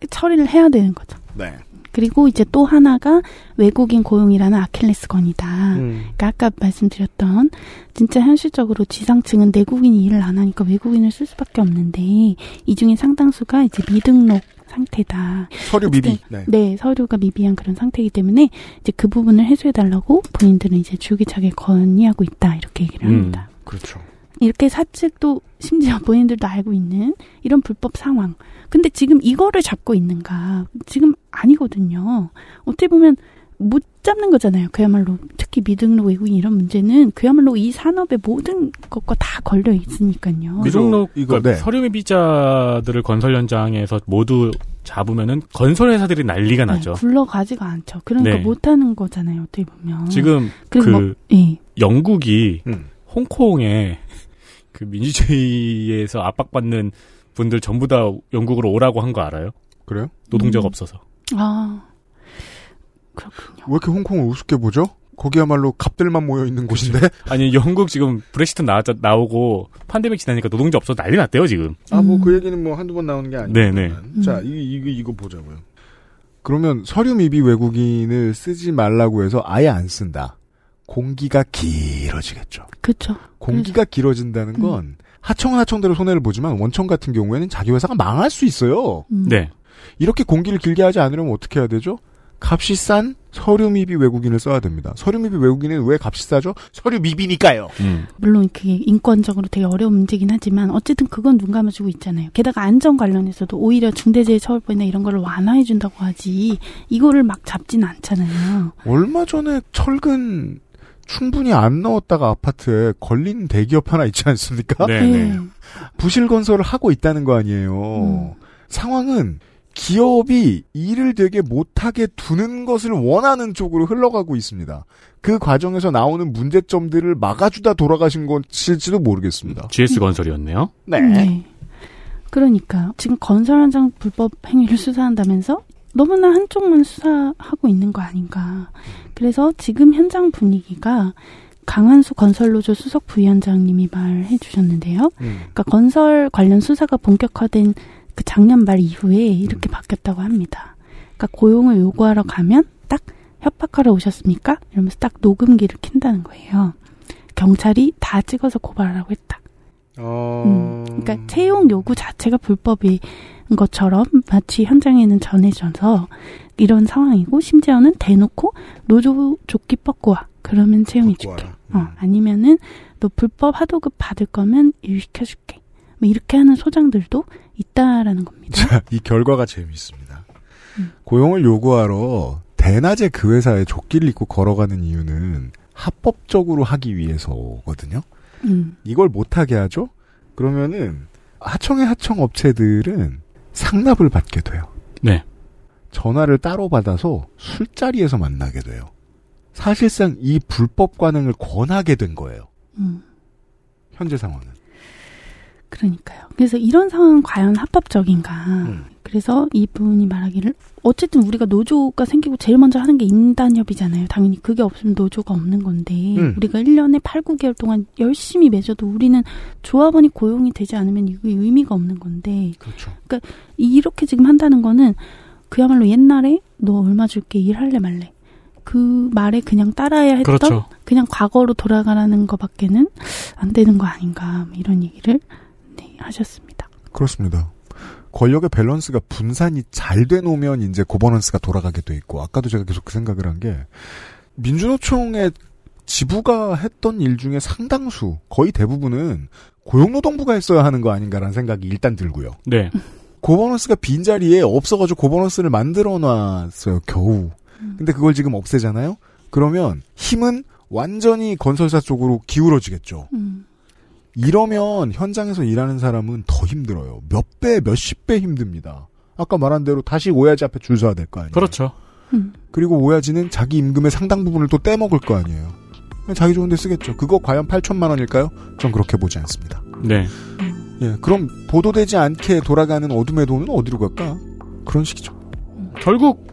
처리를 해야 되는 거죠. 네. 그리고 이제 또 하나가 외국인 고용이라는 아킬레스건이다. 음. 그러니까 아까 말씀드렸던 진짜 현실적으로 지상층은 내국인이 일을 안 하니까 외국인을 쓸 수밖에 없는데 이 중에 상당수가 이제 미등록 상태다. 서류 미비. 네. 네, 서류가 미비한 그런 상태이기 때문에 이제 그 부분을 해소해달라고 본인들은 이제 줄기차게 건의하고 있다. 이렇게 얘기를 합니다. 음. 그렇죠. 이렇게 사측도 심지어 본인들도 알고 있는 이런 불법 상황. 근데 지금 이거를 잡고 있는가? 지금 아니거든요. 어떻게 보면 못 잡는 거잖아요. 그야말로 특히 미등록 외국인 이런 문제는 그야말로 이 산업의 모든 것과 다 걸려 있으니까요. 미등록 이거 네. 서류 미비자들을 건설 현장에서 모두 잡으면은 건설 회사들이 난리가 네, 나죠. 굴러가지가 않죠. 그러니까 네. 못 하는 거잖아요. 어떻게 보면 지금 그 뭐, 예. 영국이 음. 홍콩에 그 민주주의에서 압박받는 분들 전부 다 영국으로 오라고 한 거 알아요? 그래요? 노동자가 음. 없어서. 아, 그렇군요. 왜 이렇게 홍콩을 우습게 보죠? 거기야말로 갑들만 모여있는 그렇죠. 곳인데? 아니, 영국 지금 브렉시트 나왔자, 나오고 팬데믹 지나니까 노동자 없어서 난리 났대요, 지금. 아, 뭐 그 얘기는 뭐 한두 번 나오는 게 아니고. 네네. 음. 자, 이거, 이거, 이거 보자고요. 그러면 서류 미비 외국인을 쓰지 말라고 해서 아예 안 쓴다. 공기가 길어지겠죠. 그렇죠. 공기가 그래서. 길어진다는 건 음. 하청은 하청대로 손해를 보지만 원청 같은 경우에는 자기 회사가 망할 수 있어요. 음. 네. 이렇게 공기를 길게 하지 않으려면 어떻게 해야 되죠? 값이 싼 서류 미비 외국인을 써야 됩니다. 서류 미비 외국인은 왜 값이 싸죠? 서류 미비니까요. 음. 물론 그게 인권적으로 되게 어려운 문제긴 하지만 어쨌든 그건 눈 감아주고 있잖아요. 게다가 안전 관련해서도 오히려 중대재해처벌법이나 이런 걸 완화해준다고 하지 이거를 막 잡진 않잖아요. 얼마 전에 철근 충분히 안 넣었다가 아파트에 걸린 대기업 하나 있지 않습니까? 네. 부실 건설을 하고 있다는 거 아니에요. 음. 상황은 기업이 일을 되게 못하게 두는 것을 원하는 쪽으로 흘러가고 있습니다. 그 과정에서 나오는 문제점들을 막아주다 돌아가신 것일지도 모르겠습니다. 지에스 건설이었네요. 네. 네. 그러니까 지금 건설 현장 불법 행위를 수사한다면서 너무나 한쪽만 수사하고 있는 거 아닌가. 그래서 지금 현장 분위기가 강한수 건설노조 수석 부위원장님이 말해 주셨는데요. 음. 그러니까 건설 관련 수사가 본격화된 그 작년 말 이후에 이렇게 음. 바뀌었다고 합니다. 그러니까 고용을 요구하러 가면 딱 협박하러 오셨습니까? 이러면서 딱 녹음기를 켠다는 거예요. 경찰이 다 찍어서 고발하라고 했다. 어... 음. 그러니까 채용 요구 자체가 불법이 것처럼 마치 현장에는 전해져서 이런 상황이고 심지어는 대놓고 노조 조끼 뻗고와 그러면 채용해 줄게 음. 어, 아니면은 너 불법 하도급 받을 거면 일 시켜줄게 뭐 이렇게 하는 소장들도 있다라는 겁니다. 자, 이 결과가 재미있습니다. 음. 고용을 요구하러 대낮에 그 회사에 조끼를 입고 걸어가는 이유는 합법적으로 하기 위해서거든요. 음. 이걸 못하게 하죠? 그러면은 하청의 하청 업체들은 상납을 받게 돼요. 네. 전화를 따로 받아서 술자리에서 만나게 돼요. 사실상 이 불법 관행을 권하게 된 거예요. 음. 현재 상황은. 그러니까요. 그래서 이런 상황은 과연 합법적인가. 음. 그래서 이분이 말하기를 어쨌든 우리가 노조가 생기고 제일 먼저 하는 게 인단협이잖아요. 당연히 그게 없으면 노조가 없는 건데 음. 우리가 일 년에 팔, 구 개월 동안 열심히 맺어도 우리는 조합원이 고용이 되지 않으면 이게 의미가 없는 건데 그렇죠. 그러니까 이렇게 지금 한다는 거는 그야말로 옛날에 너 얼마 줄게 일할래 말래 그 말에 그냥 따라야 했던 그렇죠. 그냥 과거로 돌아가라는 것밖에는 안 되는 거 아닌가 이런 얘기를 네, 하셨습니다. 그렇습니다. 권력의 밸런스가 분산이 잘 돼 놓으면 이제 고버넌스가 돌아가게 돼 있고 아까도 제가 계속 그 생각을 한 게 민주노총의 지부가 했던 일 중에 상당수 거의 대부분은 고용노동부가 했어야 하는 거 아닌가라는 생각이 일단 들고요. 네. 고버넌스가 빈자리에 없어가지고 고버넌스를 만들어 놨어요. 겨우. 근데 그걸 지금 없애잖아요. 그러면 힘은 완전히 건설사 쪽으로 기울어지겠죠. 음. 이러면 현장에서 일하는 사람은 더 힘들어요. 몇 배, 몇십 배 힘듭니다. 아까 말한 대로 다시 오야지 앞에 줄 서야 될 거 아니에요. 그렇죠. 음. 그리고 오야지는 자기 임금의 상당 부분을 또 떼먹을 거 아니에요. 자기 좋은 데 쓰겠죠. 그거 과연 팔천만 원일까요? 전 그렇게 보지 않습니다. 네. 예, 그럼 보도되지 않게 돌아가는 어둠의 돈은 어디로 갈까? 그런 식이죠. 음. 결국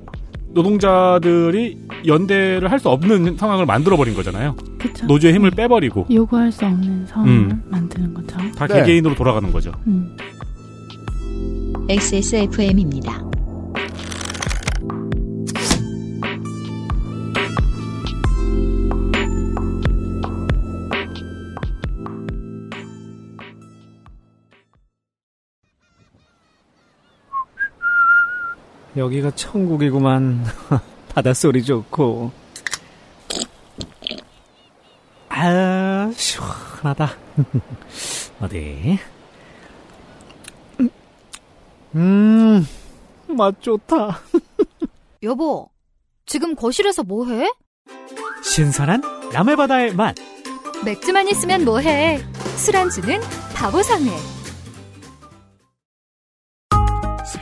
노동자들이 연대를 할 수 없는 상황을 만들어버린 거잖아요. 그쵸. 노조의 힘을 네. 빼버리고. 요구할 수 없는 상황을 음. 만드는 거죠. 다 네. 개개인으로 돌아가는 거죠. 음. 엑스에스에프엠입니다. 여기가 천국이구만. 바닷소리 좋고. 아, 시원하다. 어디? 음, 맛 좋다. 여보, 지금 거실에서 뭐해? 신선한 남해바다의 맛. 맥주만 있으면 뭐해? 술안주는 바보상회.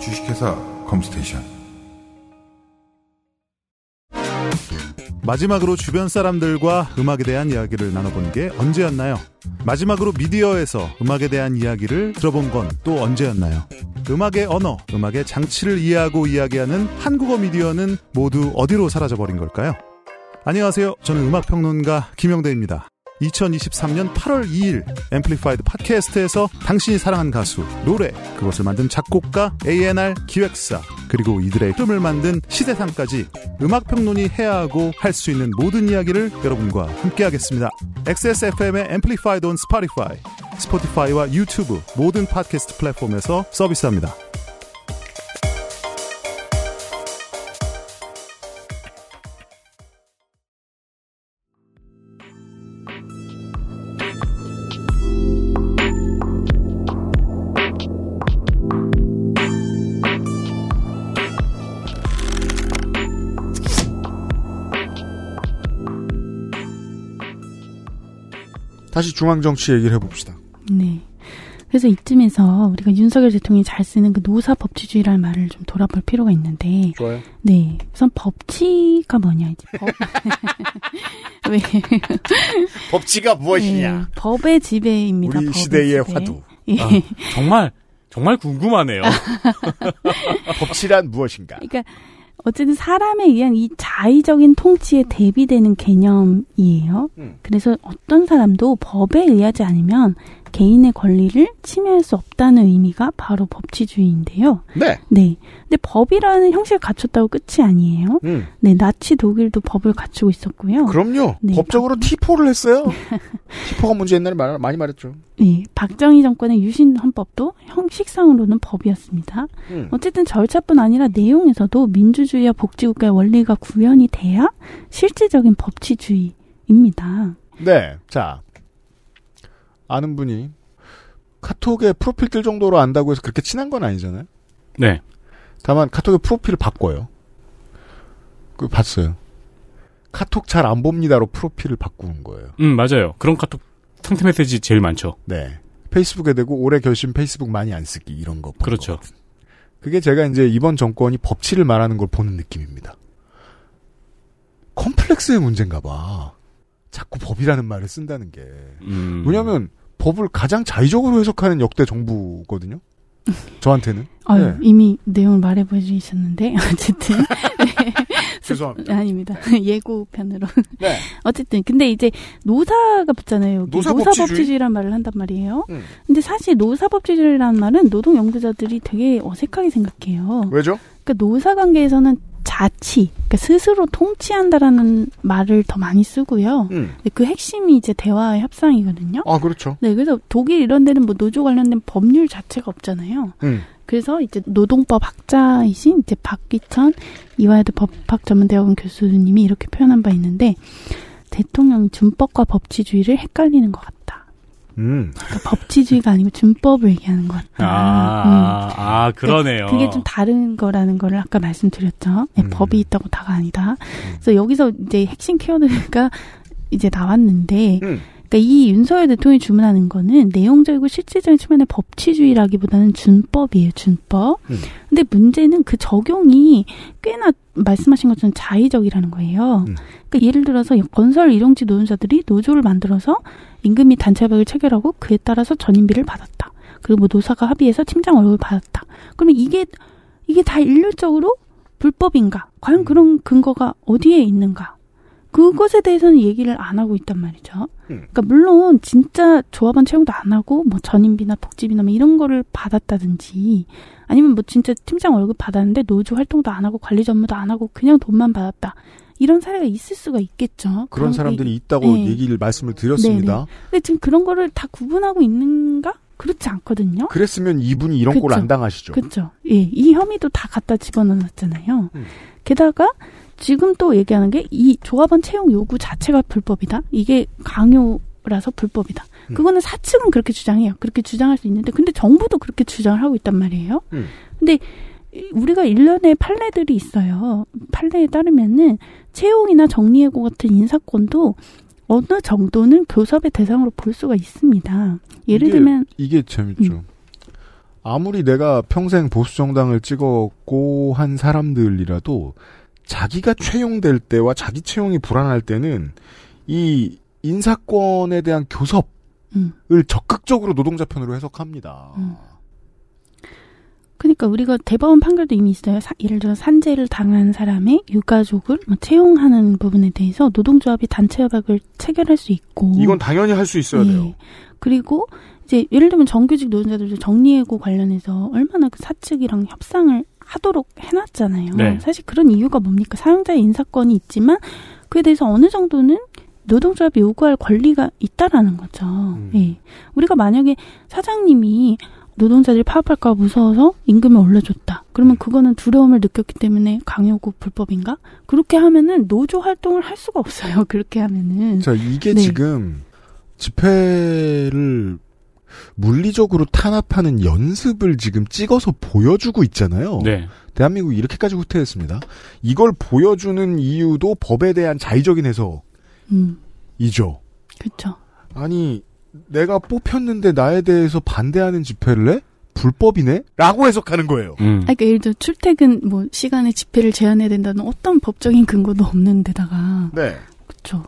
주식회사 컴스테이션. 마지막으로 주변 사람들과 음악에 대한 이야기를 나눠본 게 언제였나요? 마지막으로 미디어에서 음악에 대한 이야기를 들어본 건 또 언제였나요? 음악의 언어, 음악의 장치를 이해하고 이야기하는 한국어 미디어는 모두 어디로 사라져버린 걸까요? 안녕하세요. 저는 음악평론가 김영대입니다. 이천이십삼년 팔월 이일 Amplified 팟캐스트에서 당신이 사랑한 가수, 노래, 그것을 만든 작곡가, 에이앤알, 기획사, 그리고 이들의 흐름을 만든 시대상까지 음악평론이 해야 하고 할 수 있는 모든 이야기를 여러분과 함께하겠습니다. 엑스에스에프엠의 Amplified on Spotify, 스포티파이와 유튜브 모든 팟캐스트 플랫폼에서 서비스합니다. 다시 중앙정치 얘기를 해봅시다. 네. 그래서 이쯤에서 우리가 윤석열 대통령이 잘 쓰는 그 노사법치주의라는 말을 좀 돌아볼 필요가 있는데. 좋아요. 네. 우선 법치가 뭐냐, 이제. 법. 왜. 법치가 무엇이냐. 네, 법의 지배입니다. 우리 법의 시대의 지배. 화두. 예. 아, 정말, 정말 궁금하네요. 법치란 무엇인가. 그러니까, 어쨌든 사람에 의한 이 자의적인 통치에 대비되는 개념이에요. 음. 그래서 어떤 사람도 법에 의하지 않으면 개인의 권리를 침해할 수 없다는 의미가 바로 법치주의인데요. 네. 네. 근데 법이라는 형식을 갖췄다고 끝이 아니에요. 음. 네. 나치 독일도 법을 갖추고 있었고요. 그럼요. 네, 법적으로 박... 티 포를 했어요. 티 포가 뭔지 옛날에 말, 많이 말했죠. 네. 박정희 정권의 유신 헌법도 형식상으로는 법이었습니다. 음. 어쨌든 절차뿐 아니라 내용에서도 민주주의와 복지국가의 원리가 구현이 돼야 실질적인 법치주의입니다. 네. 자. 아는 분이 카톡에 프로필 뜰 정도로 안다고 해서 그렇게 친한 건 아니잖아요. 네. 다만 카톡의 프로필을 바꿔요. 그 봤어요. 카톡 잘 안 봅니다로 프로필을 바꾸는 거예요. 음, 맞아요. 그런 카톡 상태 메시지 제일 많죠. 네. 페이스북에 대고 올해 결심 페이스북 많이 안 쓰기 이런 거. 그렇죠. 그게 제가 이제 이번 정권이 법치를 말하는 걸 보는 느낌입니다. 컴플렉스의 문제인가 봐. 자꾸 법이라는 말을 쓴다는 게. 음. 왜냐하면 법을 가장 자의적으로 해석하는 역대 정부거든요. 저한테는. 아유, 네. 이미 내용을 말해보셨는데 어쨌든. 네. 죄송합니다. 아닙니다. 예고편으로. 네. 어쨌든 근데 이제 노사가 붙잖아요. 여기. 노사법치주의란 말을 한단 말이에요. 음. 근데 사실 노사법치주의라는 말은 노동 연구자들이 되게 어색하게 생각해요. 왜죠? 그러니까 노사관계에서는 자치, 그러니까 스스로 통치한다라는 말을 더 많이 쓰고요. 음. 근데 그 핵심이 이제 대화의 협상이거든요. 아, 그렇죠. 네, 그래서 독일 이런 데는 뭐 노조 관련된 법률 자체가 없잖아요. 음. 그래서 이제 노동법 학자이신 이제 박기천 이화여대 법학전문대학원 교수님이 이렇게 표현한 바 있는데 대통령이 준법과 법치주의를 헷갈리는 것 같다. 음. 그러니까 법치주의가 아니고 준법을 얘기하는 것 같다. 아, 음. 아 그러네요. 그러니까 그게 좀 다른 거라는 걸 아까 말씀드렸죠. 네, 음. 법이 있다고 다가 아니다. 음. 그래서 여기서 이제 핵심 키워드가 이제 나왔는데, 음. 그러니까 이 윤석열 대통령이 주문하는 거는 내용적이고 실질적인 측면의 법치주의라기보다는 준법이에요, 준법. 음. 근데 문제는 그 적용이 꽤나 말씀하신 것처럼 자의적이라는 거예요. 음. 그러니까 예를 들어서 건설 일용직 노동자들이 노조를 만들어서 임금 및 단체협약을 체결하고 그에 따라서 전임비를 받았다. 그리고 뭐 노사가 합의해서 팀장 월급을 받았다. 그러면 이게 이게 다 일률적으로 불법인가? 과연 그런 근거가 어디에 있는가? 그것에 대해서는 얘기를 안 하고 있단 말이죠. 그러니까 물론 진짜 조합원 채용도 안 하고 뭐 전임비나 복지비나 뭐 이런 거를 받았다든지 아니면 뭐 진짜 팀장 월급 받았는데 노조 활동도 안 하고 관리 전무도 안 하고 그냥 돈만 받았다. 이런 사례가 있을 수가 있겠죠. 그런 사람들이 게, 있다고 네. 얘기를 말씀을 드렸습니다. 네네. 근데 지금 그런 거를 다 구분하고 있는가? 그렇지 않거든요. 그랬으면 이분이 이런 꼴 안 당하시죠. 그렇죠. 예, 이 혐의도 다 갖다 집어넣었잖아요. 음. 게다가 지금 또 얘기하는 게 이 조합원 채용 요구 자체가 불법이다. 이게 강요라서 불법이다. 음. 그거는 사측은 그렇게 주장해요. 그렇게 주장할 수 있는데 근데 정부도 그렇게 주장을 하고 있단 말이에요. 음. 근데 우리가 일련의 판례들이 있어요. 판례에 따르면은 채용이나 정리해고 같은 인사권도 어느 정도는 교섭의 대상으로 볼 수가 있습니다. 예를 이게, 들면 이게 재밌죠. 음. 아무리 내가 평생 보수정당을 찍었고 한 사람들이라도 자기가 채용될 때와 자기 채용이 불안할 때는 이 인사권에 대한 교섭을 음. 적극적으로 노동자 편으로 해석합니다. 음. 그러니까 우리가 대법원 판결도 이미 있어요. 사, 예를 들어 산재를 당한 사람의 유가족을 뭐 채용하는 부분에 대해서 노동조합이 단체협약을 체결할 수 있고 이건 당연히 할 수 있어야 예. 돼요. 그리고 이제 예를 들면 정규직 노동자들도 정리해고 관련해서 얼마나 그 사측이랑 협상을 하도록 해놨잖아요. 네. 사실 그런 이유가 뭡니까? 사용자의 인사권이 있지만 그에 대해서 어느 정도는 노동조합이 요구할 권리가 있다라는 거죠. 음. 예. 우리가 만약에 사장님이 노동자들이 파업할까 무서워서 임금을 올려줬다. 그러면 그거는 두려움을 느꼈기 때문에 강요고 불법인가? 그렇게 하면은 노조 활동을 할 수가 없어요. 그렇게 하면은. 자, 이게 네. 지금 집회를 물리적으로 탄압하는 연습을 지금 찍어서 보여주고 있잖아요. 네. 대한민국이 이렇게까지 후퇴했습니다. 이걸 보여주는 이유도 법에 대한 자의적인 해석이죠. 음. 그렇죠. 아니... 내가 뽑혔는데 나에 대해서 반대하는 집회를 해? 불법이네? 라고 해석하는 거예요. 음. 그러니까 예를 들어 출퇴근 뭐 시간에 집회를 제한해야 된다는 어떤 법적인 근거도 없는 데다가. 네. 그렇죠.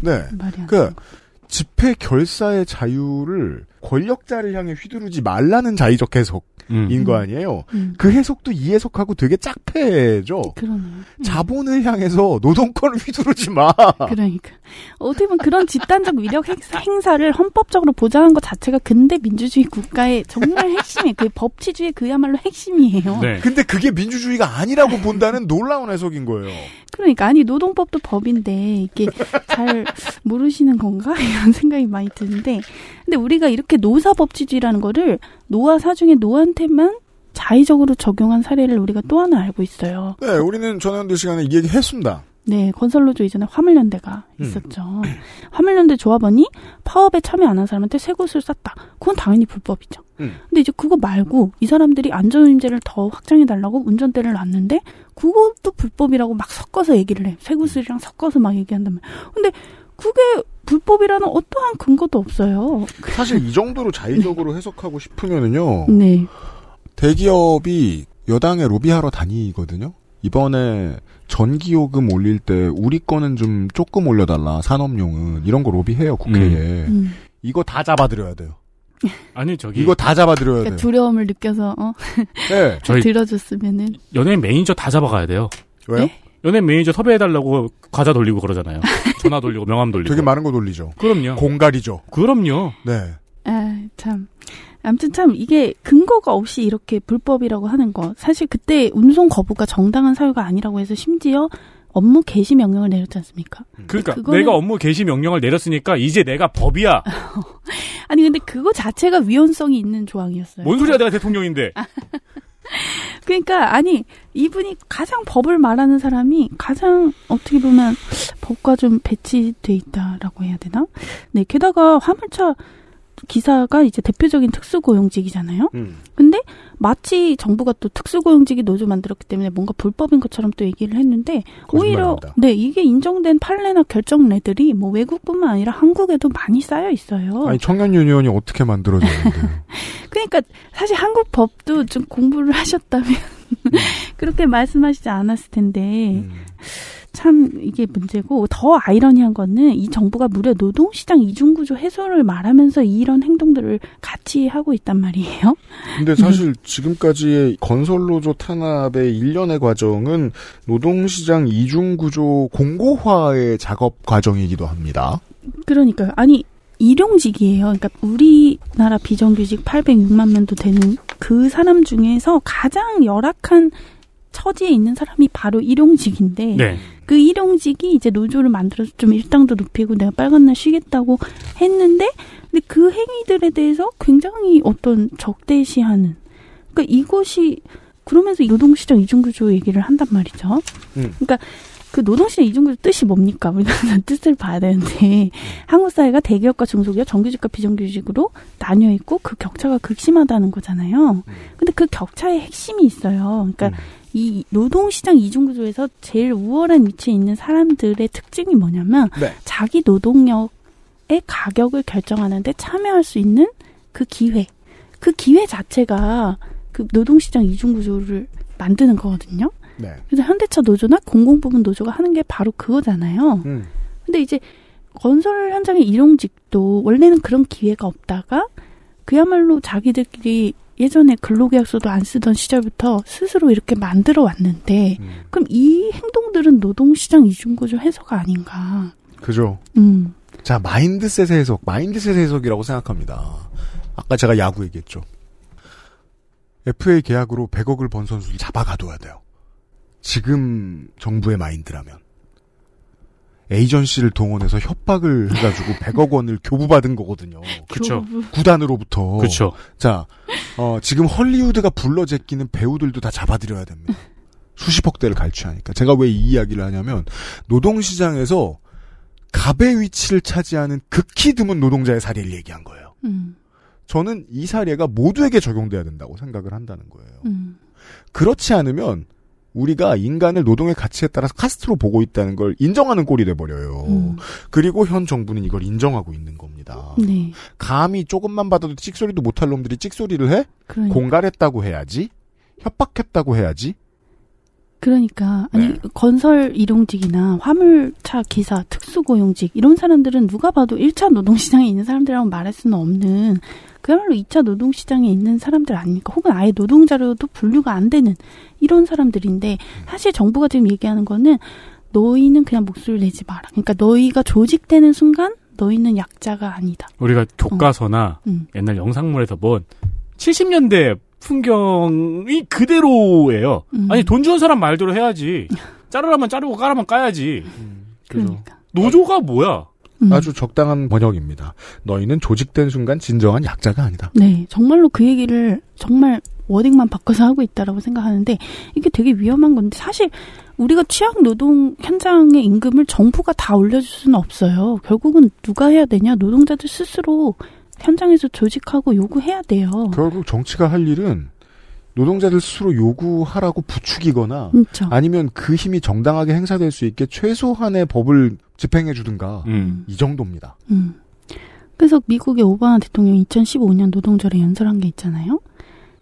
네. 말이 안 그러니까 집회 결사의 자유를 권력자를 향해 휘두르지 말라는 자의적 해석인 음. 거 아니에요. 음. 그 해석도 이 해석하고 되게 짝패죠. 그러네요. 음. 자본을 향해서 노동권을 휘두르지 마. 그러니까 어떻게 보면 그런 집단적 위력 행사를 헌법적으로 보장한 것 자체가 근대 민주주의 국가의 정말 핵심이에요. 그 법치주의 그야말로 핵심이에요. 네. 근데 그게 민주주의가 아니라고 본다는 놀라운 해석인 거예요. 그러니까 아니 노동법도 법인데 이게 잘 모르시는 건가 이런 생각이 많이 드는데 근데 우리가 이렇게 노사법치주의라는 거를 노와 사중의 노한테만 자의적으로 적용한 사례를 우리가 또 하나 알고 있어요. 네, 우리는 전현대 시간에 이 얘기 했습니다. 네, 건설노조 이전에 화물연대가 있었죠. 음. 화물연대 조합원이 파업에 참여 안 한 사람한테 쇠고수를 쐈다. 그건 당연히 불법이죠. 음. 근데 이제 그거 말고 이 사람들이 안전운임제를 더 확장해달라고 운전대를 놨는데 그것도 불법이라고 막 섞어서 얘기를 해. 쇠고수랑 섞어서 막 얘기한다면. 근데 그게 불법이라는 어떠한 근거도 없어요. 사실 이 정도로 자의적으로 네. 해석하고 싶으면은요. 네. 대기업이 여당에 로비하러 다니거든요. 이번에 전기요금 올릴 때 우리 거는 좀 조금 올려달라, 산업용은. 이런 거 로비해요, 국회에. 음. 음. 이거 다 잡아드려야 돼요. 아니, 저기. 이거 다 잡아드려야 그러니까 돼요. 두려움을 느껴서, 어? 네. 저희 들어줬으면은. 연예인 매니저 다 잡아가야 돼요. 왜요? 네? 연예인 매니저 섭외해달라고 과자 돌리고 그러잖아요. 전화 돌리고 명함 돌리고. 되게 많은 거 돌리죠. 그럼요. 공갈이죠. 그럼요. 네. 아, 참. 아무튼 참 이게 근거가 없이 이렇게 불법이라고 하는 거. 사실 그때 운송 거부가 정당한 사유가 아니라고 해서 심지어 업무 개시 명령을 내렸지 않습니까? 그러니까 그거는... 내가 업무 개시 명령을 내렸으니까 이제 내가 법이야. 아니 근데 그거 자체가 위헌성이 있는 조항이었어요. 뭔 소리야, 내가 대통령인데. 그러니까 아니 이분이 가장 법을 말하는 사람이 가장 어떻게 보면 법과 좀 배치돼 있다라고 해야 되나? 네, 게다가 화물차 기사가 이제 대표적인 특수고용직이잖아요. 음. 근데 마치 정부가 또 특수고용직이 노조 만들었기 때문에 뭔가 불법인 것처럼 또 얘기를 했는데 오히려 합니다. 네 이게 인정된 판례나 결정례들이 뭐 외국뿐만 아니라 한국에도 많이 쌓여 있어요. 아니 청년 유니언이 어떻게 만들어졌는데? 그러니까 사실 한국 법도 좀 공부를 하셨다면 그렇게 말씀하시지 않았을 텐데. 음. 참 이게 문제고 더 아이러니한 거는 이 정부가 무려 노동시장 이중구조 해소를 말하면서 이런 행동들을 같이 하고 있단 말이에요. 근데 사실 네. 지금까지의 건설노조 탄압의 일련의 과정은 노동시장 이중구조 공고화의 작업 과정이기도 합니다. 그러니까요. 아니 일용직이에요. 그러니까 우리나라 비정규직 팔백육만 명도 되는 그 사람 중에서 가장 열악한 처지에 있는 사람이 바로 일용직인데 네. 그 일용직이 이제 노조를 만들어서 좀 일당도 높이고 내가 빨간 날 쉬겠다고 했는데 근데 그 행위들에 대해서 굉장히 어떤 적대시하는 그러니까 이것이 그러면서 노동시장 이중구조 얘기를 한단 말이죠. 음. 그러니까 그 노동시장 이중구조 뜻이 뭡니까? 우리가 뜻을 봐야 되는데 한국 사회가 대기업과 중소기업, 정규직과 비정규직으로 나뉘어 있고 그 격차가 극심하다는 거잖아요. 근데 그 격차의 핵심이 있어요. 그러니까 음. 이 노동시장 이중구조에서 제일 우월한 위치에 있는 사람들의 특징이 뭐냐면 네. 자기 노동력의 가격을 결정하는 데 참여할 수 있는 그 기회. 그 기회 자체가 그 노동시장 이중구조를 만드는 거거든요. 네. 그래서 현대차 노조나 공공부문 노조가 하는 게 바로 그거잖아요. 음. 근데 이제 건설 현장의 일용직도 원래는 그런 기회가 없다가 그야말로 자기들끼리 예전에 근로계약서도 안 쓰던 시절부터 스스로 이렇게 만들어 왔는데 음. 그럼 이 행동들은 노동시장 이중구조 해소가 아닌가. 그죠. 음. 자, 마인드셋 해석. 마인드셋 해석이라고 생각합니다. 아까 제가 야구 얘기했죠. 에프에이 계약으로 백억을 번 선수를 잡아가둬야 돼요. 지금 정부의 마인드라면. 에이전시를 동원해서 협박을 해가지고 백억 원을 교부받은 거거든요. 그렇죠. 구단으로부터. 그렇죠. 자, 어, 지금 헐리우드가 불러제끼는 배우들도 다 잡아들여야 됩니다. 수십억 대를 갈취하니까. 제가 왜 이 이야기를 하냐면 노동시장에서 갑의 위치를 차지하는 극히 드문 노동자의 사례를 얘기한 거예요. 음. 저는 이 사례가 모두에게 적용돼야 된다고 생각을 한다는 거예요. 음. 그렇지 않으면 우리가 인간을 노동의 가치에 따라서 카스트로 보고 있다는 걸 인정하는 꼴이 돼버려요. 음. 그리고 현 정부는 이걸 인정하고 있는 겁니다. 네. 감히 조금만 받아도 찍소리도 못할 놈들이 찍소리를 해? 그러니까. 공갈했다고 해야지? 협박했다고 해야지? 그러니까 아니 네. 건설 일용직이나 화물차 기사, 특수고용직 이런 사람들은 누가 봐도 일 차 노동시장에 있는 사람들이라고 말할 수는 없는 그야말로 이 차 노동시장에 있는 사람들 아닙니까? 혹은 아예 노동자로도 분류가 안 되는 이런 사람들인데 사실 정부가 지금 얘기하는 거는 너희는 그냥 목소리를 내지 마라. 그러니까 너희가 조직되는 순간 너희는 약자가 아니다. 우리가 교과서나 어. 음. 옛날 영상물에서 본 칠십 년대 풍경이 그대로예요. 음. 아니 돈 주는 사람 말대로 해야지. 자르라면 자르고 까라면 까야지. 음, 그러니까. 노조가 뭐야? 음. 아주 적당한 번역입니다. 너희는 조직된 순간 진정한 약자가 아니다. 네, 정말로 그 얘기를 정말 워딩만 바꿔서 하고 있다라고 생각하는데 이게 되게 위험한 건데 사실 우리가 취약 노동 현장의 임금을 정부가 다 올려줄 수는 없어요. 결국은 누가 해야 되냐? 노동자들 스스로 현장에서 조직하고 요구해야 돼요. 결국 정치가 할 일은 노동자들 스스로 요구하라고 부추기거나 그렇죠. 아니면 그 힘이 정당하게 행사될 수 있게 최소한의 법을 집행해 주든가 음. 이 정도입니다. 음. 그래서 미국의 오바마 대통령이 이천십오 년 노동절에 연설한 게 있잖아요.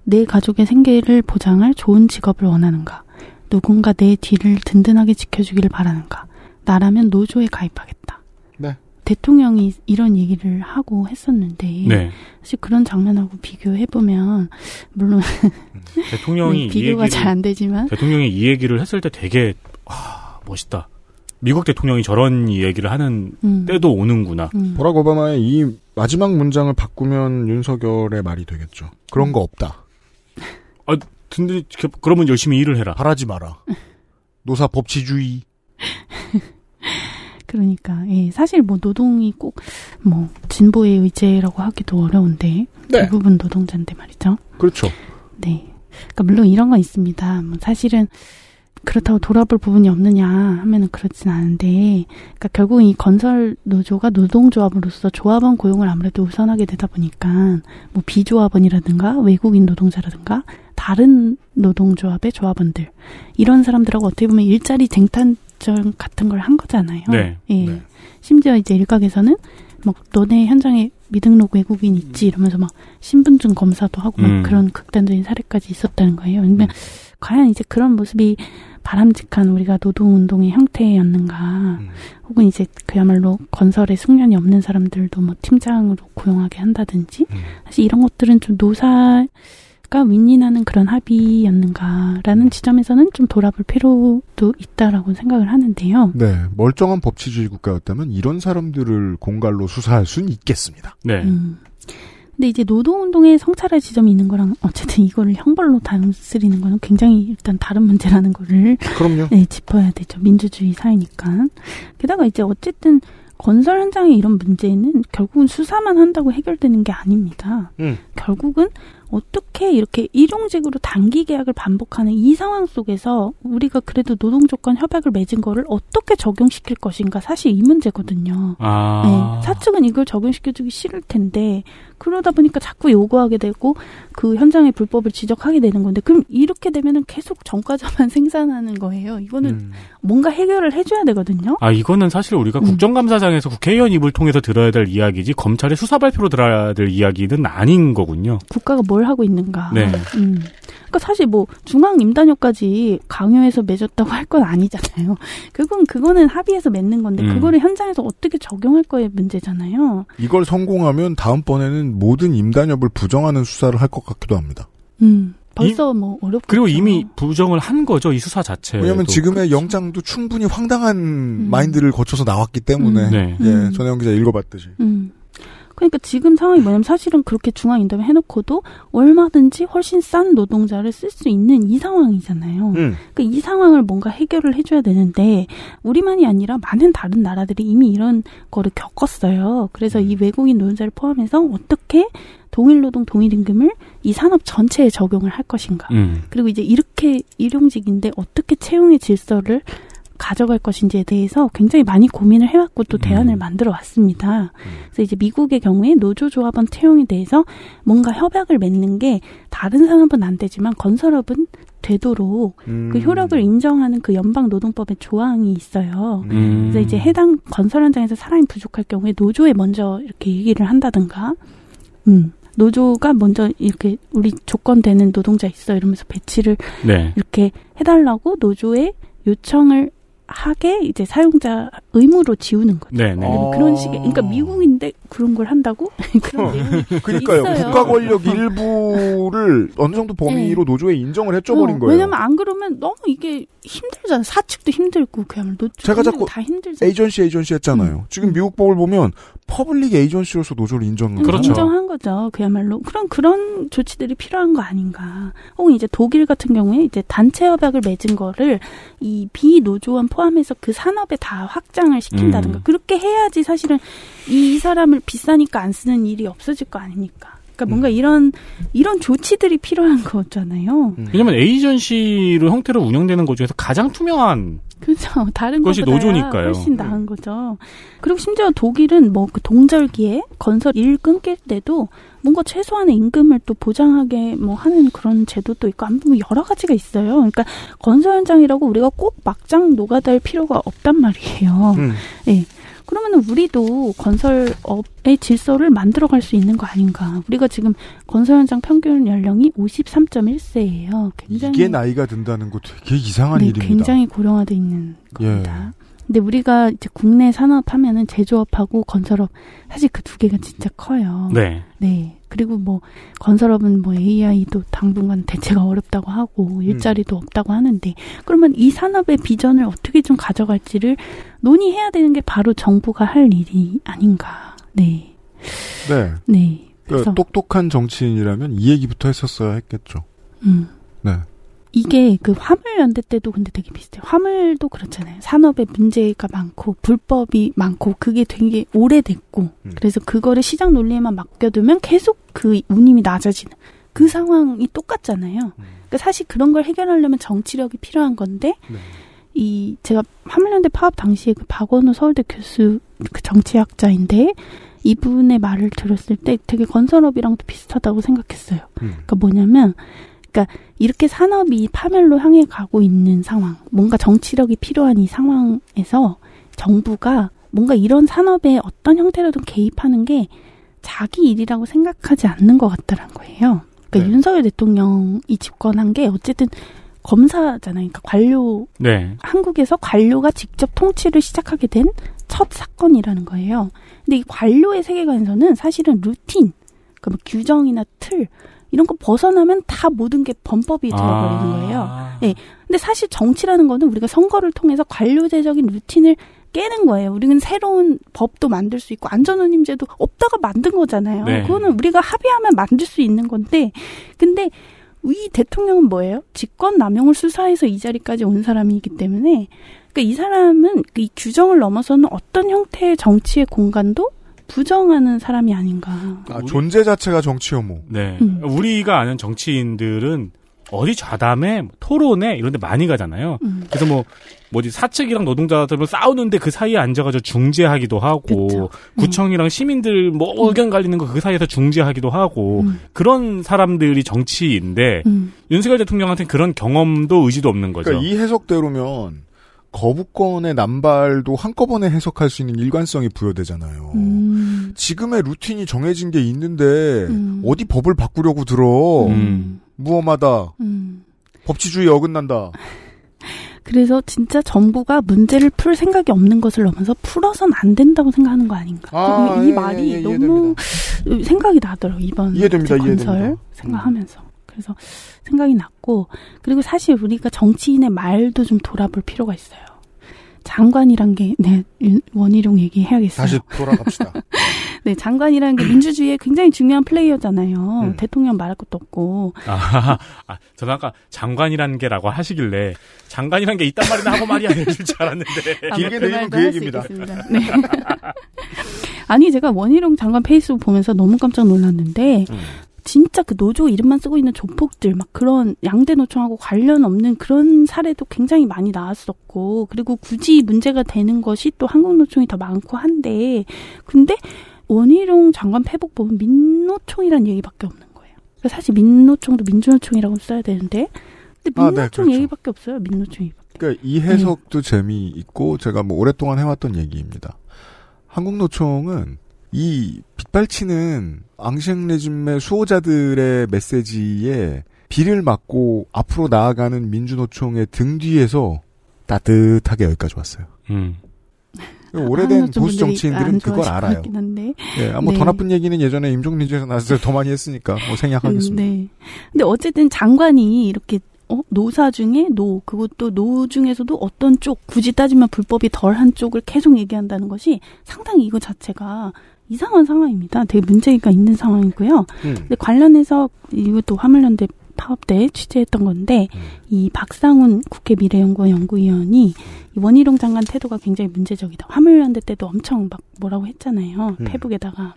내 가족의 생계를 보장할 좋은 직업을 원하는가? 누군가 내 뒤를 든든하게 지켜주기를 바라는가? 나라면 노조에 가입하겠다. 네. 대통령이 이런 얘기를 하고 했었는데 네. 사실 그런 장면하고 비교해보면 물론 대통령이 비교가 잘 안 되지만 대통령이 이 얘기를 했을 때 되게 와, 멋있다. 미국 대통령이 저런 얘기를 하는 음. 때도 오는구나. 음. 버락 오바마의 이 마지막 문장을 바꾸면 윤석열의 말이 되겠죠. 그런 거 없다. 아, 근데 그러면 열심히 일을 해라. 바라지 마라. 노사 법치주의. 그러니까 예, 사실 뭐 노동이 꼭 뭐 진보의 의제라고 하기도 어려운데 네. 대부분 노동자인데 말이죠. 그렇죠. 네. 그러니까 물론 이런 건 있습니다. 뭐 사실은. 그렇다고 돌아볼 부분이 없느냐 하면은 그렇진 않은데, 그러니까 결국 이 건설 노조가 노동조합으로서 조합원 고용을 아무래도 우선하게 되다 보니까, 뭐 비조합원이라든가 외국인 노동자라든가 다른 노동조합의 조합원들 이런 사람들하고 어떻게 보면 일자리 쟁탈전 같은 걸 한 거잖아요. 네. 예. 네. 심지어 이제 일각에서는 막 너네 현장에 미등록 외국인 있지 이러면서 막 신분증 검사도 하고 음. 막 그런 극단적인 사례까지 있었다는 거예요. 그러면 음. 과연 이제 그런 모습이 바람직한 우리가 노동운동의 형태였는가, 음. 혹은 이제 그야말로 건설에 숙련이 없는 사람들도 뭐 팀장으로 고용하게 한다든지, 음. 사실 이런 것들은 좀 노사가 윈윈하는 그런 합의였는가라는 지점에서는 좀 돌아볼 필요도 있다라고 생각을 하는데요. 네, 멀쩡한 법치주의 국가였다면 이런 사람들을 공갈로 수사할 수는 있겠습니다. 네. 음. 근데 이제 노동운동에 성찰할 지점이 있는 거랑 어쨌든 이거를 형벌로 다스리는 거는 굉장히 일단 다른 문제라는 거를 그럼요. 네, 짚어야 되죠. 민주주의 사회니까. 게다가 이제 어쨌든 건설 현장의 이런 문제는 결국은 수사만 한다고 해결되는 게 아닙니다. 음. 결국은 어떻게 이렇게 일용직으로 단기 계약을 반복하는 이 상황 속에서 우리가 그래도 노동조건 협약을 맺은 거를 어떻게 적용시킬 것인가 사실 이 문제거든요. 아. 네, 사측은 이걸 적용시켜주기 싫을 텐데 그러다 보니까 자꾸 요구하게 되고 그 현장의 불법을 지적하게 되는 건데 그럼 이렇게 되면은 계속 전과자만 생산하는 거예요. 이거는 음. 뭔가 해결을 해줘야 되거든요. 아 이거는 사실 우리가 음. 국정감사장에서 국회의원 입을 통해서 들어야 될 이야기지 검찰의 수사 발표로 들어야 될 이야기는 아닌 거군요. 국가가 뭘 하고 있는가. 네. 음. 그러니까 사실 뭐 중앙 임단협까지 강요해서 맺었다고 할 건 아니잖아요. 결국은 그거는 합의해서 맺는 건데 음. 그거를 현장에서 어떻게 적용할 거의 문제잖아요. 이걸 성공하면 다음번에는 모든 임단협을 부정하는 수사를 할 것 같기도 합니다. 음. 벌써 이, 뭐 어렵고 그리고 이미 부정을 한 거죠. 이 수사 자체. 왜냐하면 지금의 그렇지. 영장도 충분히 황당한 음. 마인드를 거쳐서 나왔기 때문에. 음. 네. 예, 음. 전혜원 기자 읽어봤듯이. 음. 그러니까 지금 상황이 뭐냐면 사실은 그렇게 중앙인담을 해놓고도 얼마든지 훨씬 싼 노동자를 쓸 수 있는 이 상황이잖아요. 음. 그러니까 이 상황을 뭔가 해결을 해줘야 되는데 우리만이 아니라 많은 다른 나라들이 이미 이런 거를 겪었어요. 그래서 이 외국인 노동자를 포함해서 어떻게 동일노동 동일임금을 이 산업 전체에 적용을 할 것인가. 음. 그리고 이제 이렇게 일용직인데 어떻게 채용의 질서를 가져갈 것인지에 대해서 굉장히 많이 고민을 해왔고 또 대안을 음. 만들어 왔습니다. 음. 그래서 이제 미국의 경우에 노조조합원 채용에 대해서 뭔가 협약을 맺는 게 다른 산업은 안 되지만 건설업은 되도록 음. 그 효력을 인정하는 그 연방노동법의 조항이 있어요. 음. 그래서 이제 해당 건설 현장에서 사람이 부족할 경우에 노조에 먼저 이렇게 얘기를 한다든가 음. 노조가 먼저 이렇게 우리 조건 되는 노동자 있어 이러면서 배치를 네. 이렇게 해달라고 노조에 요청을 하게 이제 사용자 의무로 지우는 거죠. 네, 네. 그런 식의 그러니까 미국인데 그런 걸 한다고? 그런 내용이 그러니까요. 있어요. 국가 권력 일부를 어느 정도 범위로 네. 노조에 인정을 해줘버린 어, 거예요. 왜냐면 안 그러면 너무 이게 힘들잖아요. 사측도 힘들고 그야말로 노조 제가 자꾸 다 힘들잖아요. 에이전시 에이전시 했잖아요. 음. 지금 미국 법을 보면 퍼블릭 에이전시로서 노조를 인정한 음, 그렇죠. 인정한 거죠. 그야말로 그런 그런 조치들이 필요한 거 아닌가. 혹은 이제 독일 같은 경우에 이제 단체 협약을 맺은 거를 이 비노조원 포함해서 그 산업에 다 확장을 시킨다든가 음. 그렇게 해야지 사실은 이 사람을 비싸니까 안 쓰는 일이 없어질 거 아닙니까? 그러니까 뭔가 음. 이런 이런 조치들이 필요한 거잖아요. 음. 왜냐하면 에이전시로 형태로 운영되는 것 중에서 가장 투명한 그렇죠. 다른 것이 노조니까요. 훨씬 나은 음. 거죠. 그리고 심지어 독일은 뭐 그 동절기에 건설 일 끊길 때도 뭔가 최소한의 임금을 또 보장하게 뭐 하는 그런 제도도 있고 안 보면 여러 가지가 있어요. 그러니까 건설 현장이라고 우리가 꼭 막장 노가다할 필요가 없단 말이에요. 음. 네. 그러면은 우리도 건설업의 질서를 만들어갈 수 있는 거 아닌가. 우리가 지금 건설 현장 평균 연령이 오십삼 점 일 세예요. 굉장히 이게 나이가 든다는 거 되게 이상한 네, 일입니다. 굉장히 고령화돼 있는 겁니다. 예. 근데 우리가 이제 국내 산업하면은 제조업하고 건설업 사실 그 두 개가 진짜 커요. 네. 네. 그리고 뭐 건설업은 뭐 에이아이도 당분간 대체가 어렵다고 하고 일자리도 음. 없다고 하는데 그러면 이 산업의 비전을 어떻게 좀 가져갈지를 논의해야 되는 게 바로 정부가 할 일이 아닌가. 네. 네. 네. 그러니까 똑똑한 정치인이라면 이 얘기부터 했었어야 했겠죠. 음. 네. 이게 그 화물연대 때도 근데 되게 비슷해요. 화물도 그렇잖아요. 산업에 문제가 많고 불법이 많고 그게 되게 오래됐고 음. 그래서 그거를 시장 논리에만 맡겨두면 계속 그 운임이 낮아지는 그 상황이 똑같잖아요. 음. 그러니까 사실 그런 걸 해결하려면 정치력이 필요한 건데 네. 이 제가 화물연대 파업 당시에 그 박원우 서울대 교수 그 정치학자인데 이분의 말을 들었을 때 되게 건설업이랑도 비슷하다고 생각했어요. 음. 그러니까 뭐냐면 그러니까 이렇게 산업이 파멸로 향해 가고 있는 상황, 뭔가 정치력이 필요한 이 상황에서 정부가 뭔가 이런 산업에 어떤 형태로든 개입하는 게 자기 일이라고 생각하지 않는 것 같다는 거예요. 그러니까 네. 윤석열 대통령이 집권한 게 어쨌든 검사잖아요. 그러니까 관료, 네. 한국에서 관료가 직접 통치를 시작하게 된 첫 사건이라는 거예요. 근데 이 관료의 세계관에서는 사실은 루틴, 그러니까 뭐 규정이나 틀, 이런 거 벗어나면 다 모든 게 범법이 되어버리는 거예요. 아. 네. 근데 사실 정치라는 거는 우리가 선거를 통해서 관료제적인 루틴을 깨는 거예요. 우리는 새로운 법도 만들 수 있고 안전운임제도 없다가 만든 거잖아요. 네. 그거는 우리가 합의하면 만들 수 있는 건데 근데 이 대통령은 뭐예요? 직권남용을 수사해서 이 자리까지 온 사람이기 때문에 그러니까 이 사람은 이 규정을 넘어서는 어떤 형태의 정치의 공간도 부정하는 사람이 아닌가. 아, 존재 자체가 정치 혐오. 네. 음. 우리가 아는 정치인들은 어디 좌담에 토론에 이런 데 많이 가잖아요. 음. 그래서 뭐 뭐지 사측이랑 노동자들은 싸우는데 그 사이에 앉아가지고 중재하기도 하고 그쵸. 구청이랑 음. 시민들 뭐 의견 갈리는 거 그 사이에서 중재하기도 하고 음. 그런 사람들이 정치인데 음. 윤석열 대통령한테는 그런 경험도 의지도 없는 거죠. 그러니까 이 해석대로면 거부권의 남발도 한꺼번에 해석할 수 있는 일관성이 부여되잖아요. 음. 지금의 루틴이 정해진 게 있는데 음. 어디 법을 바꾸려고 들어. 음. 무엄하다. 음. 법치주의에 어긋난다. 그래서 진짜 정부가 문제를 풀 생각이 없는 것을 넘어서 풀어선 안 된다고 생각하는 거 아닌가. 아, 이 예, 말이 예, 예, 너무 이해됩니다. 생각이 나더라고요. 이번 이해됩니다, 건설 이해됩니다. 생각하면서. 그래서 생각이 났고 그리고 사실 우리가 정치인의 말도 좀 돌아볼 필요가 있어요. 장관이란 게 네, 원희룡 얘기해야겠어요. 다시 돌아갑시다. 네, 장관이라는 게 민주주의의 굉장히 중요한 플레이어잖아요. 음. 대통령 말할 것도 없고. 아, 아, 저는 아까 장관이라는 게라고 하시길래 장관이라는 게 있단 말이나 하고 말이 아닐 줄 알았는데. 아, 길게 내리면 그 얘기입니다. 네. 아니 제가 원희룡 장관 페이스북 보면서 너무 깜짝 놀랐는데 음. 진짜 그 노조 이름만 쓰고 있는 조폭들 막 그런 양대 노총하고 관련 없는 그런 사례도 굉장히 많이 나왔었고 그리고 굳이 문제가 되는 것이 또 한국 노총이 더 많고 한데 근데 원희룡 장관 페북 보면 민노총이란 얘기밖에 없는 거예요. 그러니까 사실 민노총도 민주노총이라고 써야 되는데 근데 민노총 아, 네, 그렇죠. 얘기밖에 없어요. 민노총 얘기밖에. 그러니까 이 해석도 네. 재미있고 제가 뭐 오랫동안 해왔던 얘기입니다. 한국 노총은 이 빗발치는 앙생 레짐의 수호자들의 메시지에 비를 맞고 앞으로 나아가는 민주노총의 등 뒤에서 따뜻하게 여기까지 왔어요. 음. 오래된 아, 보수 정치인들은 그걸 알아요. 예, 아, 뭐 네. 더 나쁜 얘기는 예전에 임종민주에서 나왔을 때 더 많이 했으니까 뭐 생략하겠습니다. 음, 네. 근데 어쨌든 장관이 이렇게 어? 노사 중에 노, 그것도 노 중에서도 어떤 쪽, 굳이 따지면 불법이 덜한 쪽을 계속 얘기한다는 것이 상당히 이거 자체가 이상한 상황입니다. 되게 문제가 있는 상황이고요. 음. 근데 관련해서 이것도 화물연대 파업 때 취재했던 건데 음. 이 박상훈 국회 미래연구원 연구위원이 이 원희룡 장관 태도가 굉장히 문제적이다. 화물연대 때도 엄청 막 뭐라고 했잖아요. 음. 페북에다가.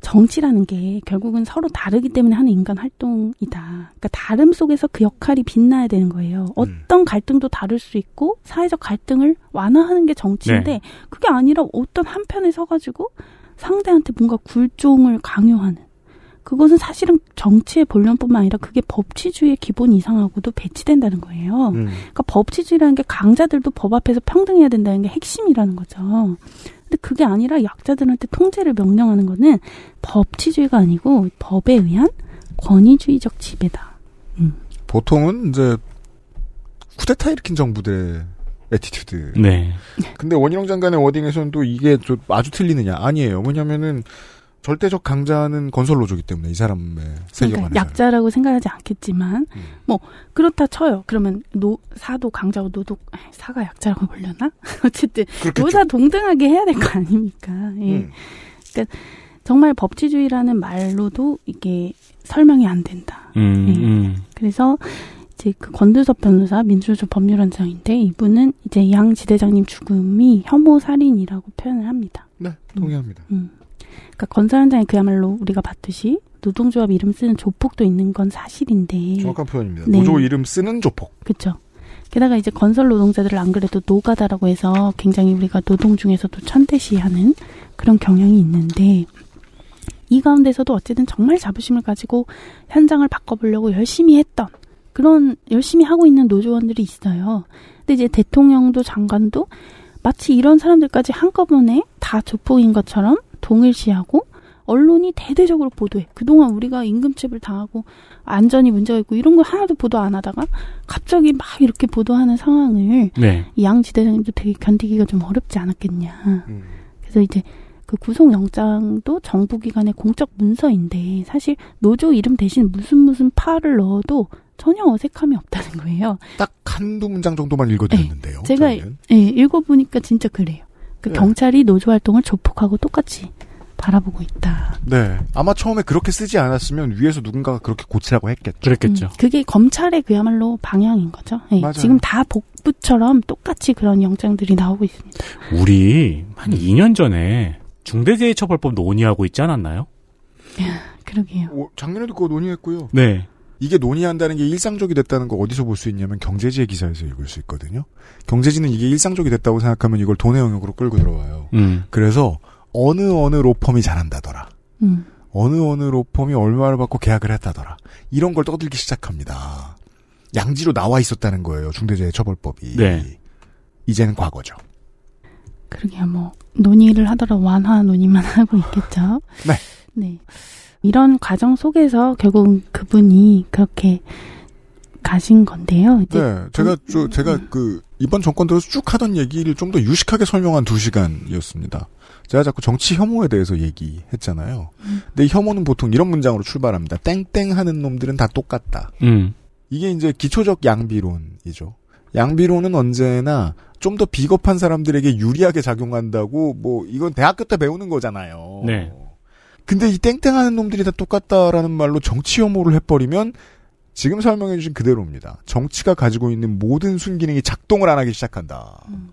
정치라는 게 결국은 서로 다르기 때문에 하는 인간 활동이다. 그러니까 다름 속에서 그 역할이 빛나야 되는 거예요. 어떤 음. 갈등도 다를 수 있고 사회적 갈등을 완화하는 게 정치인데 네. 그게 아니라 어떤 한편에 서가지고 상대한테 뭔가 굴종을 강요하는 그것은 사실은 정치의 본련뿐만 아니라 그게 법치주의의 기본 이상하고도 배치된다는 거예요. 음. 그러니까 법치주의라는 게 강자들도 법 앞에서 평등해야 된다는 게 핵심이라는 거죠. 근데 그게 아니라 약자들한테 통제를 명령하는 거는 법치주의가 아니고 법에 의한 권위주의적 지배다. 음. 보통은 이제 쿠데타 일으킨 정부들의 애티튜드. 네. 근데 원희룡 장관의 워딩에서는 또 이게 좀 아주 틀리느냐? 아니에요. 뭐냐면은 절대적 강자는 건설노조기 때문에 이 사람의 세계관에서 그러니까 약자라고 생각하지 않겠지만 음. 뭐 그렇다 쳐요. 그러면 노 사도 강자고 노도 사가 약자라고 불려나? 어쨌든 그렇겠죠. 노사 동등하게 해야 될 거 아닙니까? 예. 음. 그러니까 정말 법치주의라는 말로도 이게 설명이 안 된다. 음, 예. 음. 그래서 이제 그 권두섭 변호사 민주노총 법률원장인데 이분은 이제 양 지대장님 죽음이 혐오 살인이라고 표현을 합니다. 네, 동의합니다. 음. 음. 그러니까 건설 현장에 그야말로 우리가 봤듯이 노동조합 이름 쓰는 조폭도 있는 건 사실인데 정확한 표현입니다. 네. 노조 이름 쓰는 조폭. 그렇죠. 게다가 이제 건설 노동자들을 안 그래도 노가다라고 해서 굉장히 우리가 노동 중에서도 천대시하는 그런 경향이 있는데 이 가운데서도 어쨌든 정말 자부심을 가지고 현장을 바꿔보려고 열심히 했던 그런 열심히 하고 있는 노조원들이 있어요. 근데 이제 대통령도 장관도 마치 이런 사람들까지 한꺼번에 다 조폭인 것처럼 동일시하고 언론이 대대적으로 보도해. 그동안 우리가 임금체불 당하고 안전이 문제가 있고 이런 걸 하나도 보도 안 하다가 갑자기 막 이렇게 보도하는 상황을 네. 이 양 지대장님도 되게 견디기가 좀 어렵지 않았겠냐. 음. 그래서 이제 그 구속영장도 정부기관의 공적 문서인데 사실 노조 이름 대신 무슨 무슨 파를 넣어도 전혀 어색함이 없다는 거예요. 딱 한두 문장 정도만 읽어드렸는데요. 네. 제가 네, 읽어보니까 진짜 그래요. 그 네. 경찰이 노조 활동을 조폭하고 똑같이 바라보고 있다. 네. 아마 처음에 그렇게 쓰지 않았으면 위에서 누군가가 그렇게 고치라고 했겠죠. 그랬겠죠. 음, 그게 검찰의 그야말로 방향인 거죠. 네, 지금 다 복부처럼 똑같이 그런 영장들이 나오고 있습니다. 우리 한 이 년 전에 중대재해처벌법 논의하고 있지 않았나요? 그러게요. 오, 작년에도 그거 논의했고요. 네. 이게 논의한다는 게 일상적이 됐다는 거 어디서 볼 수 있냐면 경제지의 기사에서 읽을 수 있거든요. 경제지는 이게 일상적이 됐다고 생각하면 이걸 돈의 영역으로 끌고 들어와요. 음. 그래서 어느 어느 로펌이 잘한다더라. 음. 어느 어느 로펌이 얼마를 받고 계약을 했다더라. 이런 걸 떠들기 시작합니다. 양지로 나와 있었다는 거예요. 중대재해처벌법이. 네. 이제는 과거죠. 그러게요. 뭐 논의를 하더라 완화 논의만 하고 있겠죠. 네. 네. 이런 과정 속에서 결국 그분이 그렇게 가신 건데요. 이제 네, 제가 저, 제가 그 이번 정권 들어서 쭉 하던 얘기를 좀 더 유식하게 설명한 두 시간이었습니다. 제가 자꾸 정치 혐오에 대해서 얘기했잖아요. 음. 근데 이 혐오는 보통 이런 문장으로 출발합니다. 땡땡 하는 놈들은 다 똑같다. 음. 이게 이제 기초적 양비론이죠. 양비론은 언제나 좀 더 비겁한 사람들에게 유리하게 작용한다고 뭐 이건 대학교 때 배우는 거잖아요. 네. 근데 이 땡땡하는 놈들이 다 똑같다라는 말로 정치 혐오를 해버리면 지금 설명해 주신 그대로입니다. 정치가 가지고 있는 모든 순기능이 작동을 안 하기 시작한다. 음,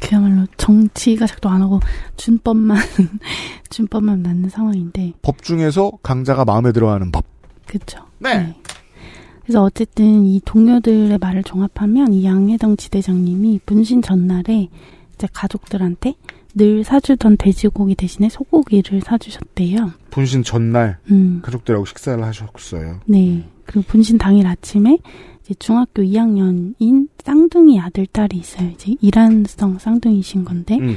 그야말로 정치가 작동 안 하고 준법만 준법만 낳는 상황인데 법 중에서 강자가 마음에 들어하는 법. 그렇죠. 네. 네. 그래서 어쨌든 이 동료들의 말을 종합하면 이 양회동 지대장님이 분신 전날에 이제 가족들한테 늘 사주던 돼지고기 대신에 소고기를 사주셨대요. 분신 전날 음. 가족들하고 식사를 하셨어요. 네. 그리고 분신 당일 아침에 이제 중학교 이 학년인 쌍둥이 아들 딸이 있어요. 이제 이란성 쌍둥이신 건데 음.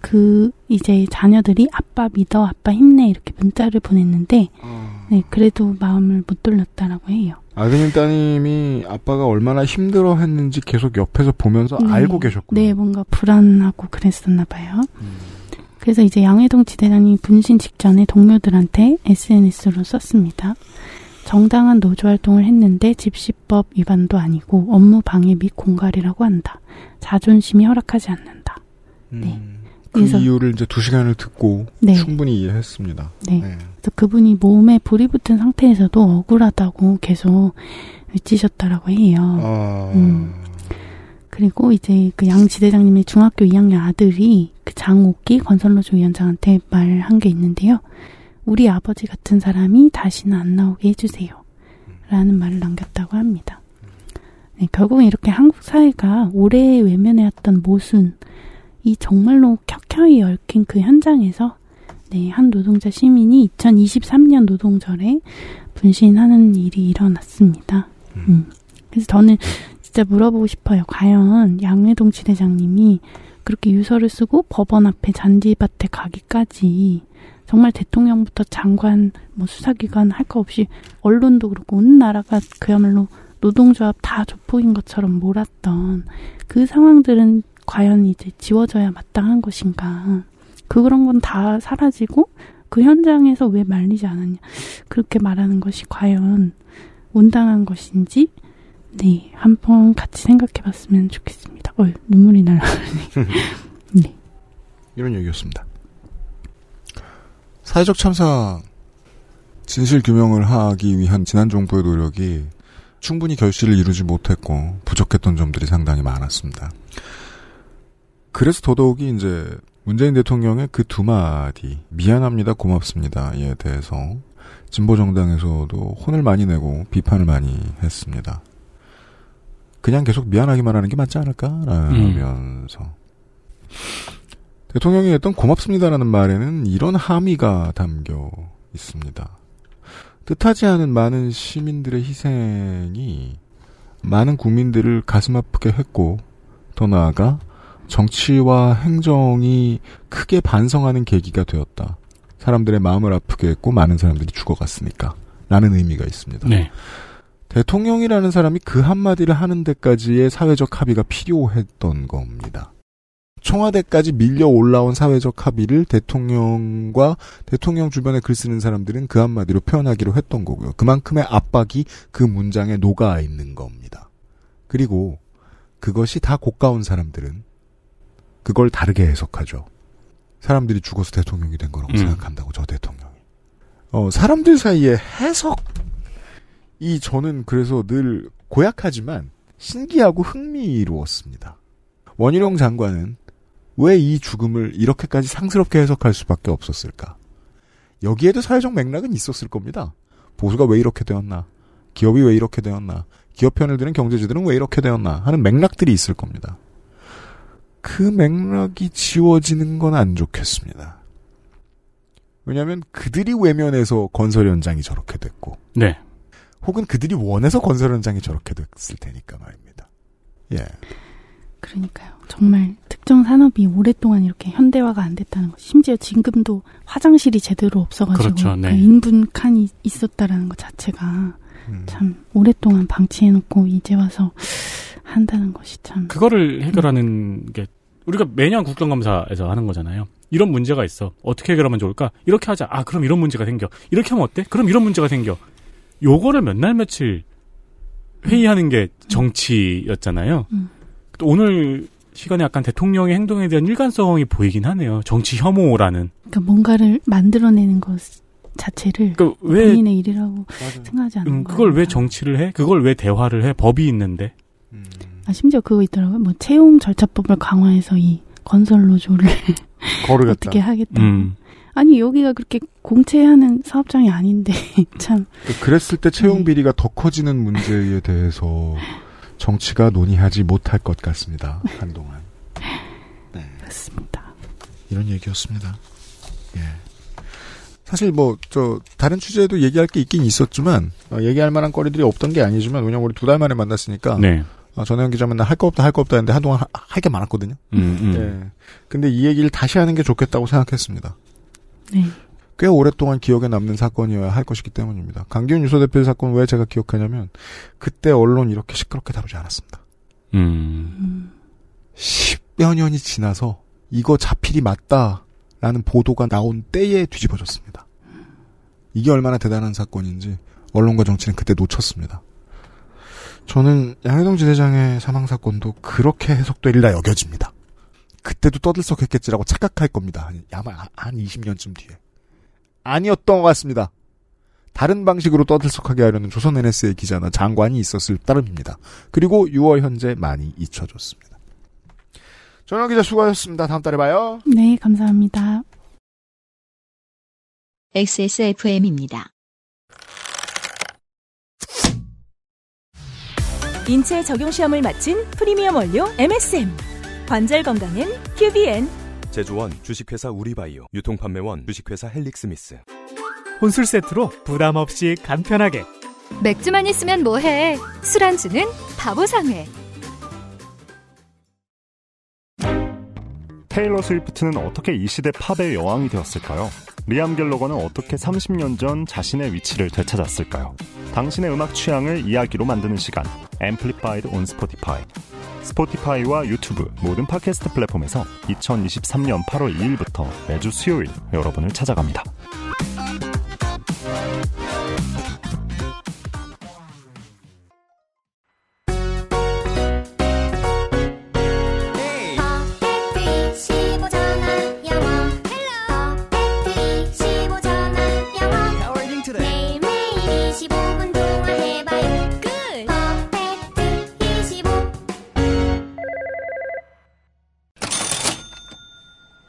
그 이제 자녀들이 아빠 믿어, 아빠 힘내 이렇게 문자를 보냈는데 어... 네, 그래도 마음을 못 돌렸다라고 해요. 아드님 따님이 아빠가 얼마나 힘들어했는지 계속 옆에서 보면서 네, 알고 계셨군요. 네, 뭔가 불안하고 그랬었나 봐요. 음. 그래서 이제 양회동 지대장님이 분신 직전에 동료들한테 에스엔에스로 썼습니다. 정당한 노조 활동을 했는데 집시법 위반도 아니고 업무 방해 및 공갈이라고 한다. 자존심이 허락하지 않는다. 음. 네. 그 이유를 이제 두 시간을 듣고 네. 충분히 이해했습니다. 네. 네. 그래서 그분이 몸에 불이 붙은 상태에서도 억울하다고 계속 외치셨다라고 해요. 어... 음. 그리고 이제 그 양 지대장님의 중학교 이 학년 아들이 그 장옥기 건설노조 위원장한테 말한 게 있는데요. 우리 아버지 같은 사람이 다시는 안 나오게 해주세요. 라는 말을 남겼다고 합니다. 네, 결국 이렇게 한국 사회가 오래 외면해왔던 모순, 이 정말로 켜켜이 얽힌 그 현장에서 네, 한 노동자 시민이 이천이십삼 년 노동절에 분신하는 일이 일어났습니다. 음. 그래서 저는 진짜 물어보고 싶어요. 과연 양회동 지대장님이 그렇게 유서를 쓰고 법원 앞에 잔디밭에 가기까지 정말 대통령부터 장관, 뭐 수사기관 할 거 없이 언론도 그렇고 온 나라가 그야말로 노동조합 다 조폭인 것처럼 몰았던 그 상황들은 과연 이제 지워져야 마땅한 것인가. 그런 건 다 사라지고 그 현장에서 왜 말리지 않았냐. 그렇게 말하는 것이 과연 온당한 것인지 네, 한번 같이 생각해 봤으면 좋겠습니다. 어휴, 눈물이 날라가네. 네. 이런 얘기였습니다. 사회적 참사 진실규명을 하기 위한 지난 정부의 노력이 충분히 결실을 이루지 못했고 부족했던 점들이 상당히 많았습니다. 그래서 더더욱이 이제 문재인 대통령의 그 두 마디 미안합니다, 고맙습니다에 대해서 진보정당에서도 혼을 많이 내고 비판을 많이 했습니다. 그냥 계속 미안하기만 하는 게 맞지 않을까라면서 음. 대통령이 했던 고맙습니다라는 말에는 이런 함의가 담겨 있습니다. 뜻하지 않은 많은 시민들의 희생이 많은 국민들을 가슴 아프게 했고 더 나아가 정치와 행정이 크게 반성하는 계기가 되었다. 사람들의 마음을 아프게 했고 많은 사람들이 죽어갔으니까 라는 의미가 있습니다. 네. 대통령이라는 사람이 그 한마디를 하는 데까지의 사회적 합의가 필요했던 겁니다. 청와대까지 밀려 올라온 사회적 합의를 대통령과 대통령 주변에 글 쓰는 사람들은 그 한마디로 표현하기로 했던 거고요. 그만큼의 압박이 그 문장에 녹아 있는 겁니다. 그리고 그것이 다 고가운 사람들은 그걸 다르게 해석하죠. 사람들이 죽어서 대통령이 된 거라고 음. 생각한다고, 저 대통령이. 어, 사람들 사이에 해석이 저는 그래서 늘 고약하지만 신기하고 흥미로웠습니다. 원희룡 장관은 왜 이 죽음을 이렇게까지 상스럽게 해석할 수밖에 없었을까? 여기에도 사회적 맥락은 있었을 겁니다. 보수가 왜 이렇게 되었나? 기업이 왜 이렇게 되었나? 기업 편을 드는 경제지들은 왜 이렇게 되었나? 하는 맥락들이 있을 겁니다. 그 맥락이 지워지는 건 안 좋겠습니다. 왜냐하면 그들이 외면해서 건설 현장이 저렇게 됐고 네. 혹은 그들이 원해서 건설 현장이 저렇게 됐을 테니까 말입니다. 예. 그러니까요. 정말 특정 산업이 오랫동안 이렇게 현대화가 안 됐다는 것. 심지어 지금도 화장실이 제대로 없어가지고 그렇죠, 네. 그 인분 칸이 있었다라는 것 자체가 음. 참 오랫동안 방치해놓고 이제 와서 한다는 것이 참. 그거를 해결하는 음. 게 우리가 매년 국정감사에서 하는 거잖아요. 이런 문제가 있어. 어떻게 해결하면 좋을까? 이렇게 하자. 아 그럼 이런 문제가 생겨. 이렇게 하면 어때? 그럼 이런 문제가 생겨. 요거를 몇 날 며칠 회의하는 게 정치였잖아요. 음. 또 오늘 시간에 약간 대통령의 행동에 대한 일관성이 보이긴 하네요. 정치 혐오라는. 그러니까 뭔가를 만들어내는 것 자체를 그러니까 왜, 본인의 일이라고 맞아요. 생각하지 않는 음, 그걸 거니까. 왜 정치를 해? 그걸 왜 대화를 해? 법이 있는데. 음. 아, 심지어 그거 있더라고요. 뭐 채용 절차법을 강화해서 이 건설노조를 어떻게 하겠다. 음. 아니 여기가 그렇게 공채하는 사업장이 아닌데 참. 그랬을 때 채용 비리가 네. 더 커지는 문제에 대해서. 정치가 논의하지 못할 것 같습니다. 한동안. 네. 그렇습니다. 이런 얘기였습니다. 예. 사실 뭐 저 다른 취재에도 얘기할 게 있긴 있었지만 어, 얘기할 만한 거리들이 없던 게 아니지만 왜냐면 우리 두 달 만에 만났으니까 네. 어, 전혜원 기자 맨날 할 거 없다 할 거 없다 했는데 한동안 할 게 많았거든요. 음, 음. 예. 근데 이 얘기를 다시 하는 게 좋겠다고 생각했습니다. 네. 꽤 오랫동안 기억에 남는 사건이어야 할 것이기 때문입니다. 강기훈 유서대표 사건 왜 제가 기억하냐면 그때 언론 이렇게 시끄럽게 다루지 않았습니다. 음. 십여 년이 지나서 이거 자필이 맞다라는 보도가 나온 때에 뒤집어졌습니다. 이게 얼마나 대단한 사건인지 언론과 정치는 그때 놓쳤습니다. 저는 양회동 지대장의 사망사건도 그렇게 해석되리라 여겨집니다. 그때도 떠들썩했겠지라고 착각할 겁니다. 아마 한 이십 년쯤 뒤에. 아니었던 것 같습니다. 다른 방식으로 떠들썩하게 하려는 조선 엔에스의 기자나 장관이 있었을 따름입니다. 그리고 유월 현재 많이 잊혀졌습니다. 전현기자 수고하셨습니다. 다음 달에 봐요. 네, 감사합니다. 엑스에스에프엠입니다. 인체 적용시험을 마친 프리미엄 원료 엠에스엠. 관절 건강엔 큐비엔. 제조원 주식회사 우리바이오. 유통판매원 주식회사 헬릭스미스. 혼술 세트로 부담 없이 간편하게. 맥주만 있으면 뭐해. 술안주는 바보상회. 테일러 스위프트는 어떻게 이 시대 팝의 여왕이 되었을까요? 리암 갤러거는 어떻게 삼십 년 전 자신의 위치를 되찾았을까요? 당신의 음악 취향을 이야기로 만드는 시간, Amplified on Spotify. 스포티파이와 유튜브 모든 팟캐스트 플랫폼에서 이천이십삼년 팔월 이일부터 매주 수요일 여러분을 찾아갑니다.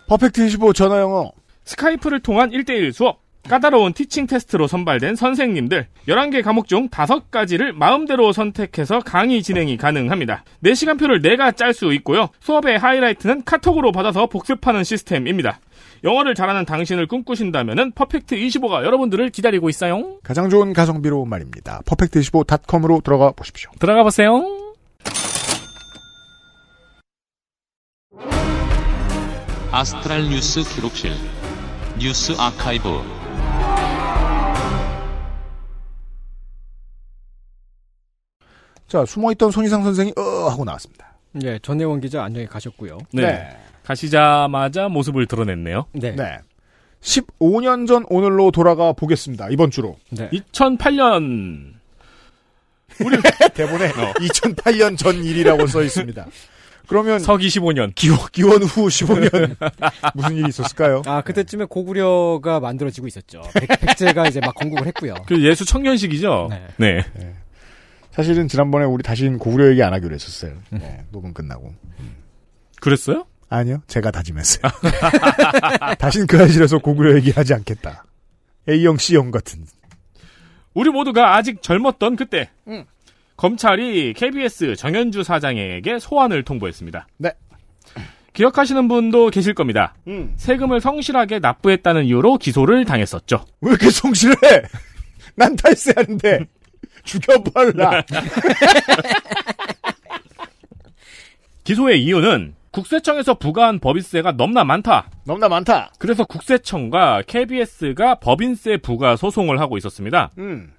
퍼펙트 이십오 전화영어. 스카이프를 통한 일대일 수업. 까다로운 티칭 테스트로 선발된 선생님들 열한 개 과목 중 다섯 가지를 마음대로 선택해서 강의 진행이 가능합니다. 내 시간표를 내가 짤 수 있고요. 수업의 하이라이트는 카톡으로 받아서 복습하는 시스템입니다. 영어를 잘하는 당신을 꿈꾸신다면 퍼펙트 이십오가 여러분들을 기다리고 있어요. 가장 좋은 가성비로 말입니다. 퍼펙트 이십오 닷컴으로 들어가 보십시오. 들어가 보세요. 아스트랄 뉴스 기록실 뉴스 아카이브. 자, 숨어있던 손희상 선생이 어 하고 나왔습니다. 네, 전혜원 기자 안녕히 가셨고요. 네. 네. 가시자마자 모습을 드러냈네요. 네. 네. 십오 년 전 오늘로 돌아가 보겠습니다. 이번 주로. 네. 이천팔년 우리 대본에 어. 이천팔년 전 일이라고 써 있습니다. 그러면 서기 십오 년, 기원, 기원 후 십오 년 무슨 일이 있었을까요? 아 그때쯤에 고구려가 만들어지고 있었죠. 백, 백제가 이제 막 건국을 했고요. 그 예수 청년식이죠. 네. 네. 네. 사실은 지난번에 우리 다시는 고구려 얘기 안 하기로 했었어요. 네, 녹음 끝나고. 그랬어요? 아니요, 제가 다짐했어요. 다시는 그 사실에서 고구려 얘기하지 않겠다. A형, C형 같은. 우리 모두가 아직 젊었던 그때. 응. 검찰이 케이비에스 정연주 사장에게 소환을 통보했습니다. 네. 기억하시는 분도 계실 겁니다. 음. 세금을 성실하게 납부했다는 이유로 기소를 당했었죠. 왜 이렇게 성실해? 난 탈세하는데 죽여버라. 기소의 이유는 국세청에서 부과한 법인세가 넘나 많다. 넘나 많다. 그래서 국세청과 케이비에스가 법인세 부과 소송을 하고 있었습니다. 음.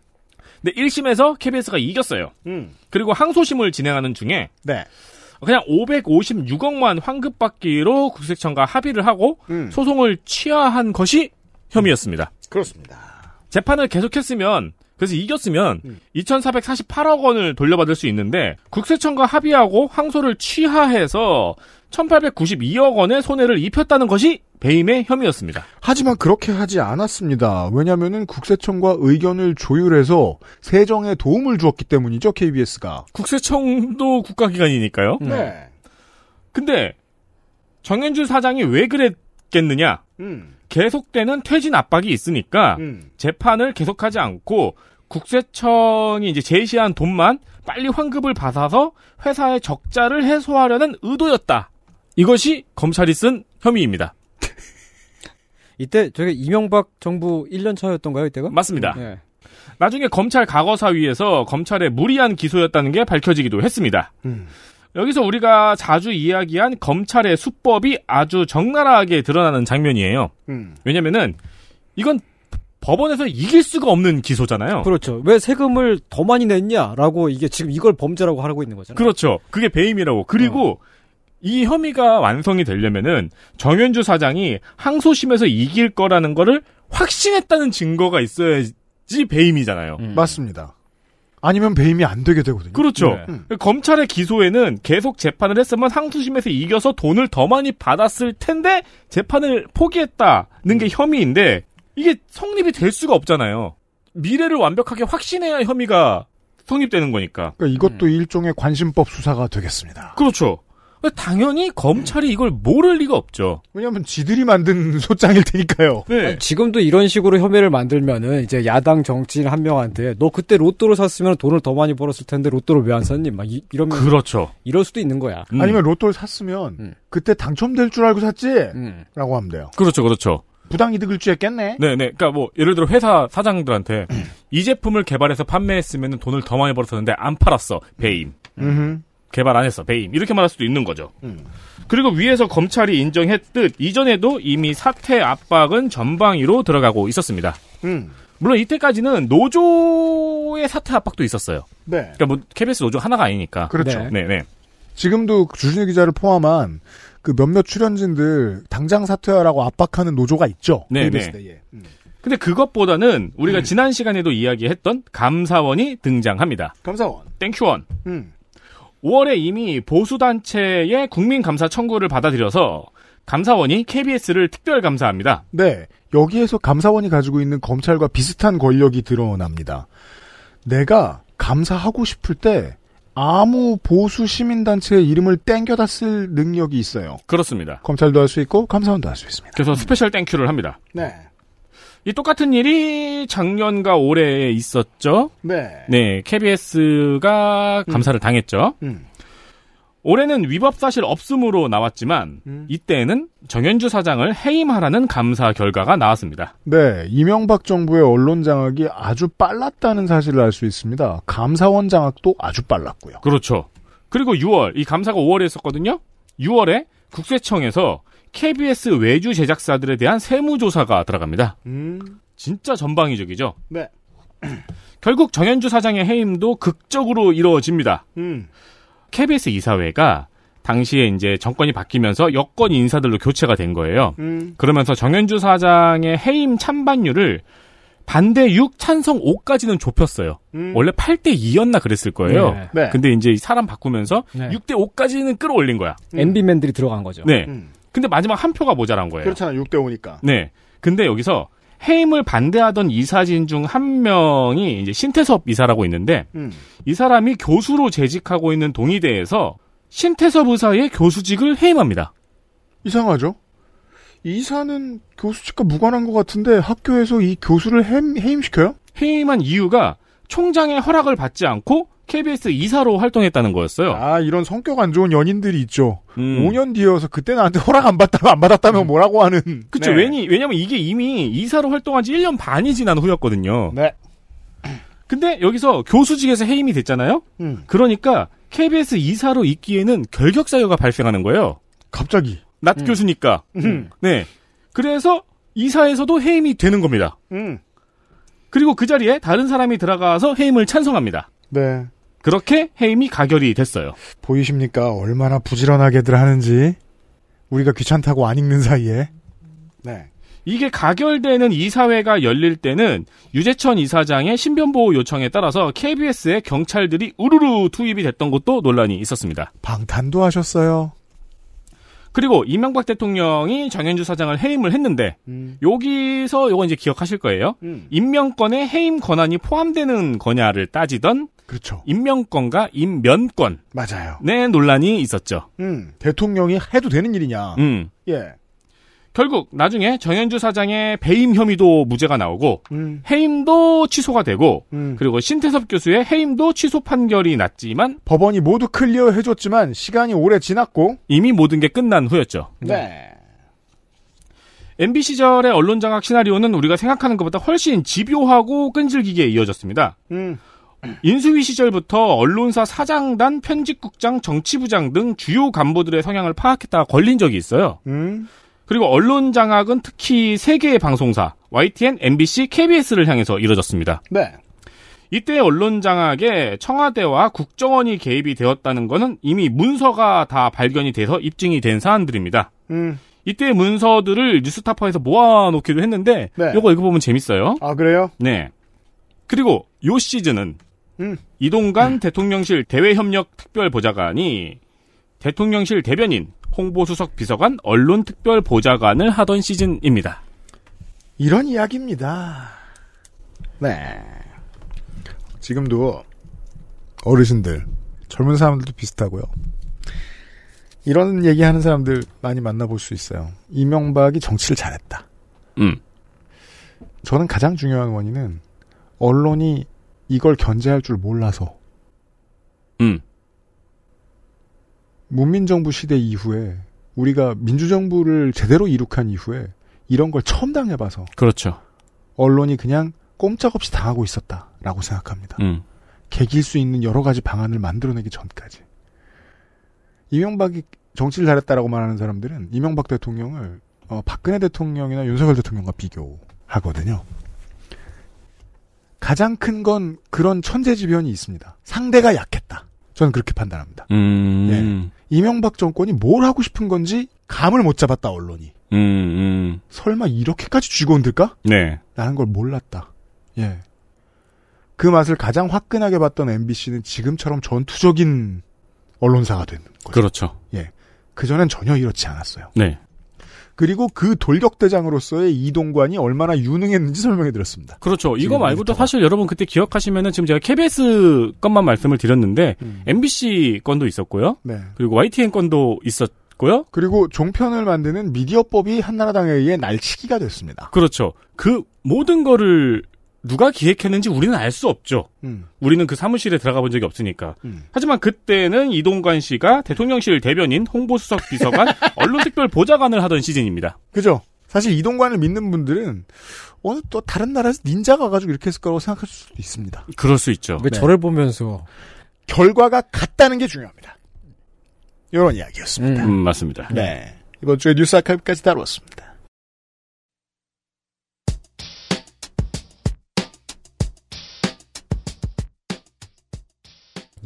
근데 일 심에서 케이비에스가 이겼어요. 음. 그리고 항소심을 진행하는 중에 네. 그냥 오백오십육억만 환급받기로 국세청과 합의를 하고 음. 소송을 취하한 것이 혐의였습니다. 그렇습니다. 재판을 계속했으면 그래서 이겼으면 음. 이천사백사십팔억 원을 돌려받을 수 있는데 국세청과 합의하고 항소를 취하해서 천팔백구십이억 원의 손해를 입혔다는 것이 배임의 혐의였습니다. 하지만 그렇게 하지 않았습니다. 왜냐하면 국세청과 의견을 조율해서 세정에 도움을 주었기 때문이죠. 케이비에스가. 국세청도 국가기관이니까요. 네. 근데 정연주 사장이 왜 그랬겠느냐. 음. 계속되는 퇴진 압박이 있으니까 음. 재판을 계속하지 않고 국세청이 이제 제시한 돈만 빨리 환급을 받아서 회사의 적자를 해소하려는 의도였다. 이것이 검찰이 쓴 혐의입니다. 이때 저게 이명박 정부 일 년 차였던가요? 이때가? 맞습니다. 음, 예. 나중에 검찰 과거사위에서 검찰의 무리한 기소였다는 게 밝혀지기도 했습니다. 음. 여기서 우리가 자주 이야기한 검찰의 수법이 아주 적나라하게 드러나는 장면이에요. 음. 왜냐면은 이건 법원에서 이길 수가 없는 기소잖아요. 그렇죠. 왜 세금을 더 많이 냈냐라고 이게 지금 이걸 범죄라고 하고 있는 거잖아요. 그렇죠. 그게 배임이라고. 그리고 어. 이 혐의가 완성이 되려면은 정연주 사장이 항소심에서 이길 거라는 거를 확신했다는 증거가 있어야지 배임이잖아요. 음. 맞습니다. 아니면 배임이 안 되게 되거든요. 그렇죠. 네. 음. 검찰의 기소에는 계속 재판을 했으면 항소심에서 이겨서 돈을 더 많이 받았을 텐데 재판을 포기했다는 음. 게 혐의인데 이게 성립이 될 수가 없잖아요. 미래를 완벽하게 확신해야 혐의가 성립되는 거니까. 그러니까 이것도 음. 일종의 관심법 수사가 되겠습니다. 그렇죠. 당연히 검찰이 이걸 모를 리가 없죠. 왜냐하면 지들이 만든 소장일 테니까요. 네. 아니, 지금도 이런 식으로 혐의를 만들면은 이제 야당 정치인 한 명한테 너 그때 로또로 샀으면 돈을 더 많이 벌었을 텐데 로또를 왜 안 샀니? 막 이, 이러면 그렇죠. 이럴 수도 있는 거야. 음. 아니면 로또를 샀으면 음. 그때 당첨될 줄 알고 샀지라고 음. 하면 돼요. 그렇죠, 그렇죠. 부당이득을 취했겠네. 네네. 그러니까 뭐 예를 들어 회사 사장들한테 이 제품을 개발해서 판매했으면 돈을 더 많이 벌었는데 안 팔았어. 배임. 음. 개발 안 했어. 배임. 이렇게 말할 수도 있는 거죠. 음. 그리고 위에서 검찰이 인정했듯 이전에도 이미 사퇴 압박은 전방위로 들어가고 있었습니다. 음. 물론 이때까지는 노조의 사퇴 압박도 있었어요. 네. 그러니까 뭐 케이비에스 노조 하나가 아니니까. 그렇죠. 네. 네네. 지금도 주진우 기자를 포함한 그 몇몇 출연진들 당장 사퇴하라고 압박하는 노조가 있죠. 네네. 케이비에스에. 예. 음. 근데 그것보다는 우리가 음. 지난 시간에도 이야기했던 감사원이 등장합니다. 감사원. 땡큐원. 음. 오월에 이미 보수단체의 국민감사 청구를 받아들여서 감사원이 케이비에스를 특별감사합니다. 네. 여기에서 감사원이 가지고 있는 검찰과 비슷한 권력이 드러납니다. 내가 감사하고 싶을 때 아무 보수 시민단체의 이름을 땡겨다 쓸 능력이 있어요. 그렇습니다. 검찰도 할 수 있고 감사원도 할 수 있습니다. 그래서 스페셜 땡큐를 합니다. 네. 이 똑같은 일이 작년과 올해에 있었죠. 네. 네, 케이비에스가 감사를 음. 당했죠. 음. 올해는 위법 사실 없음으로 나왔지만 음. 이때에는 정연주 사장을 해임하라는 감사 결과가 나왔습니다. 네, 이명박 정부의 언론 장악이 아주 빨랐다는 사실을 알 수 있습니다. 감사원 장악도 아주 빨랐고요. 그렇죠. 그리고 유월, 이 감사가 오월에 있었거든요. 유월에 국세청에서 케이비에스 외주 제작사들에 대한 세무조사가 들어갑니다. 음. 진짜 전방위적이죠? 네. 결국 정연주 사장의 해임도 극적으로 이루어집니다. 음. 케이비에스 이사회가 당시에 이제 정권이 바뀌면서 여권 인사들로 교체가 된 거예요. 음. 그러면서 정연주 사장의 해임 찬반율을 반대 육, 찬성 오까지는 좁혔어요. 음. 원래 팔 대 이였나 그랬을 거예요. 네. 네. 근데 이제 사람 바꾸면서 네. 육 대 오까지는 끌어올린 거야. 음. 엠비맨들이 들어간 거죠. 네. 음. 근데 마지막 한 표가 모자란 거예요. 그렇잖아요. 육 대 오니까. 네. 근데 여기서 해임을 반대하던 이사진 중 한 명이 이제 신태섭 이사라고 있는데 음. 이 사람이 교수로 재직하고 있는 동의대에서 신태섭 의사의 교수직을 해임합니다. 이상하죠? 이사는 교수직과 무관한 것 같은데 학교에서 이 교수를 해임, 해임시켜요? 해임한 이유가 총장의 허락을 받지 않고 케이비에스 이사로 활동했다는 거였어요. 아, 이런 성격 안 좋은 연인들이 있죠. 음. 오 년 뒤여서 그때 나한테 허락 안 받다가 안 받았다면 음. 뭐라고 하는. 그쵸. 네. 왜니, 왜냐면 이게 이미 이사로 활동한 지 일 년 반이 지난 후였거든요. 네. 근데 여기서 교수직에서 해임이 됐잖아요? 음. 그러니까 케이비에스 이사로 있기에는 결격사유가 발생하는 거예요. 갑자기. 낮 음. 교수니까. 음. 네. 그래서 이사에서도 해임이 되는 겁니다. 음. 그리고 그 자리에 다른 사람이 들어가서 해임을 찬성합니다. 네. 그렇게 해임이 가결이 됐어요. 보이십니까? 얼마나 부지런하게들 하는지. 우리가 귀찮다고 안 읽는 사이에. 네. 이게 가결되는 이사회가 열릴 때는 유재천 이사장의 신변보호 요청에 따라서 케이비에스에 경찰들이 우르르 투입이 됐던 것도 논란이 있었습니다. 방탄도 하셨어요. 그리고 이명박 대통령이 정연주 사장을 해임을 했는데 음. 여기서 이거 이제 기억하실 거예요. 음. 임명권에 해임 권한이 포함되는 거냐를 따지던 그렇죠. 임명권과 임면권 맞아요. 네, 논란이 있었죠. 음. 대통령이 해도 되는 일이냐. 음. 예. 결국 나중에 정연주 사장의 배임 혐의도 무죄가 나오고 음. 해임도 취소가 되고 음. 그리고 신태섭 교수의 해임도 취소 판결이 났지만 법원이 모두 클리어해줬지만 시간이 오래 지났고 이미 모든 게 끝난 후였죠. 네. 엠비씨 시절의 언론 장악 시나리오는 우리가 생각하는 것보다 훨씬 집요하고 끈질기게 이어졌습니다. 음. 인수위 시절부터 언론사 사장단, 편집국장, 정치부장 등 주요 간부들의 성향을 파악했다가 걸린 적이 있어요. 음. 그리고 언론 장악은 특히 세 개의 방송사, 와이티엔, 엠비씨, 케이비에스를 향해서 이뤄졌습니다. 네. 이때 언론 장악에 청와대와 국정원이 개입이 되었다는 것은 이미 문서가 다 발견이 돼서 입증이 된 사안들입니다. 음. 이때 문서들을 뉴스타파에서 모아놓기도 했는데 네. 이거 읽어보면 재밌어요. 아, 그래요? 네. 그리고 요 시즌은 음. 이동관 음. 대통령실 대외협력특별보좌관이 대통령실 대변인, 홍보수석 비서관, 언론특별보좌관을 하던 시즌입니다. 이런 이야기입니다. 네. 지금도 어르신들, 젊은 사람들도 비슷하고요. 이런 얘기하는 사람들 많이 만나볼 수 있어요. 이명박이 정치를 잘했다. 음. 저는 가장 중요한 원인은 언론이 이걸 견제할 줄 몰라서. 음. 문민정부 시대 이후에 우리가 민주정부를 제대로 이룩한 이후에 이런 걸 처음 당해봐서. 그렇죠. 언론이 그냥 꼼짝없이 당하고 있었다라고 생각합니다. 음. 개길 수 있는 여러 가지 방안을 만들어내기 전까지. 이명박이 정치를 잘했다라고 말하는 사람들은 이명박 대통령을 어, 박근혜 대통령이나 윤석열 대통령과 비교하거든요. 가장 큰 건 그런 천재지변이 있습니다. 상대가 약했다. 저는 그렇게 판단합니다. 음... 예. 이명박 정권이 뭘 하고 싶은 건지 감을 못 잡았다, 언론이. 음, 음. 설마 이렇게까지 쥐고 흔들까? 네. 라는 걸 몰랐다. 예. 그 맛을 가장 화끈하게 봤던 엠비씨는 지금처럼 전투적인 언론사가 된 거죠. 그렇죠. 예. 그전엔 전혀 이렇지 않았어요. 네. 그리고 그 돌격대장으로서의 이동관이 얼마나 유능했는지 설명해드렸습니다. 그렇죠. 이거 말고도 유튜브가. 사실 여러분 그때 기억하시면은 지금 제가 케이비에스 건만 말씀을 드렸는데 음. 엠비씨 건도 있었고요. 네. 그리고 와이티엔 건도 있었고요. 그리고 종편을 만드는 미디어법이 한나라당에 의해 날치기가 됐습니다. 그렇죠. 그 모든 거를 누가 기획했는지 우리는 알 수 없죠. 음. 우리는 그 사무실에 들어가 본 적이 없으니까. 음. 하지만 그때는 이동관 씨가 대통령실 대변인, 홍보수석 비서관, 언론특별보좌관을 하던 시즌입니다. 그죠. 사실 이동관을 믿는 분들은 어느 또 다른 나라에서 닌자가 와가지고 이렇게 했을 거라고 생각할 수도 있습니다. 그럴 수 있죠. 네. 저를 보면서. 결과가 같다는 게 중요합니다. 이런 이야기였습니다. 음, 맞습니다. 네. 이번 주에 뉴스 아카이브까지 다루었습니다.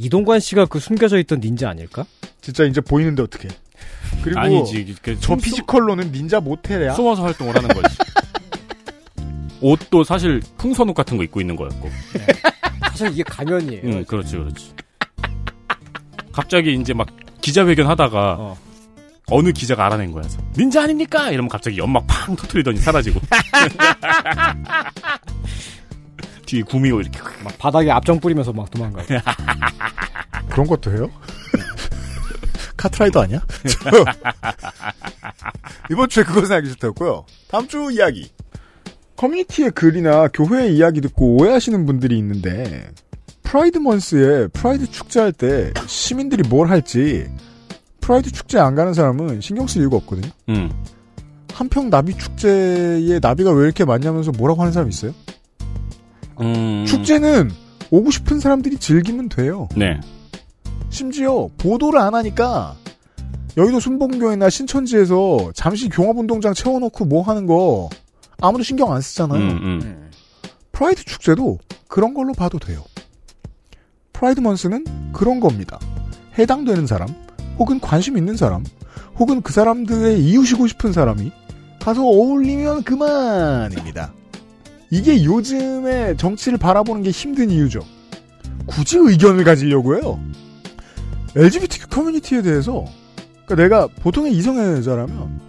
이동관 씨가 그 숨겨져 있던 닌자 아닐까? 진짜 이제 보이는데 어떡해. 그리고 아니지, 저 피지컬로는 닌자 모텔이야. 숨어서 활동을 하는 거지. 옷도 사실 풍선옷 같은 거 입고 있는 거였고. 네. 사실 이게 가면이에요. 응, 그렇지, 그렇지. 갑자기 이제 막 기자회견 하다가 어. 어느 기자가 알아낸 거야. 닌자 아닙니까? 이러면 갑자기 연막 팡 터뜨리더니 사라지고. 뒤에 구미호 이렇게 막 바닥에 앞정 뿌리면서 막 도망가고. 그런 것도 해요? 카트라이더 아니야? 이번 주에 그거 생각이 좋다고요. 다음 주 이야기. 커뮤니티의 글이나 교회의 이야기 듣고 오해하시는 분들이 있는데 프라이드 먼스에 프라이드 축제할 때 시민들이 뭘 할지 프라이드 축제 안 가는 사람은 신경 쓸 이유가 없거든요. 음. 한평 나비 축제에 나비가 왜 이렇게 많냐면서 뭐라고 하는 사람 있어요? 음... 축제는 오고 싶은 사람들이 즐기면 돼요. 네. 심지어 보도를 안 하니까 여의도 순봉교회나 신천지에서 잠시 경합운동장 채워놓고 뭐 하는 거 아무도 신경 안 쓰잖아요. 음, 음. 프라이드 축제도 그런 걸로 봐도 돼요. 프라이드 먼스는 그런 겁니다. 해당되는 사람 혹은 관심 있는 사람 혹은 그 사람들의 이웃이고 싶은 사람이 가서 어울리면 그만입니다. 이게 요즘에 정치를 바라보는 게 힘든 이유죠. 굳이 의견을 가지려고 해요. 엘지비티큐 커뮤니티에 대해서 그러니까 내가 보통의 이성애자라면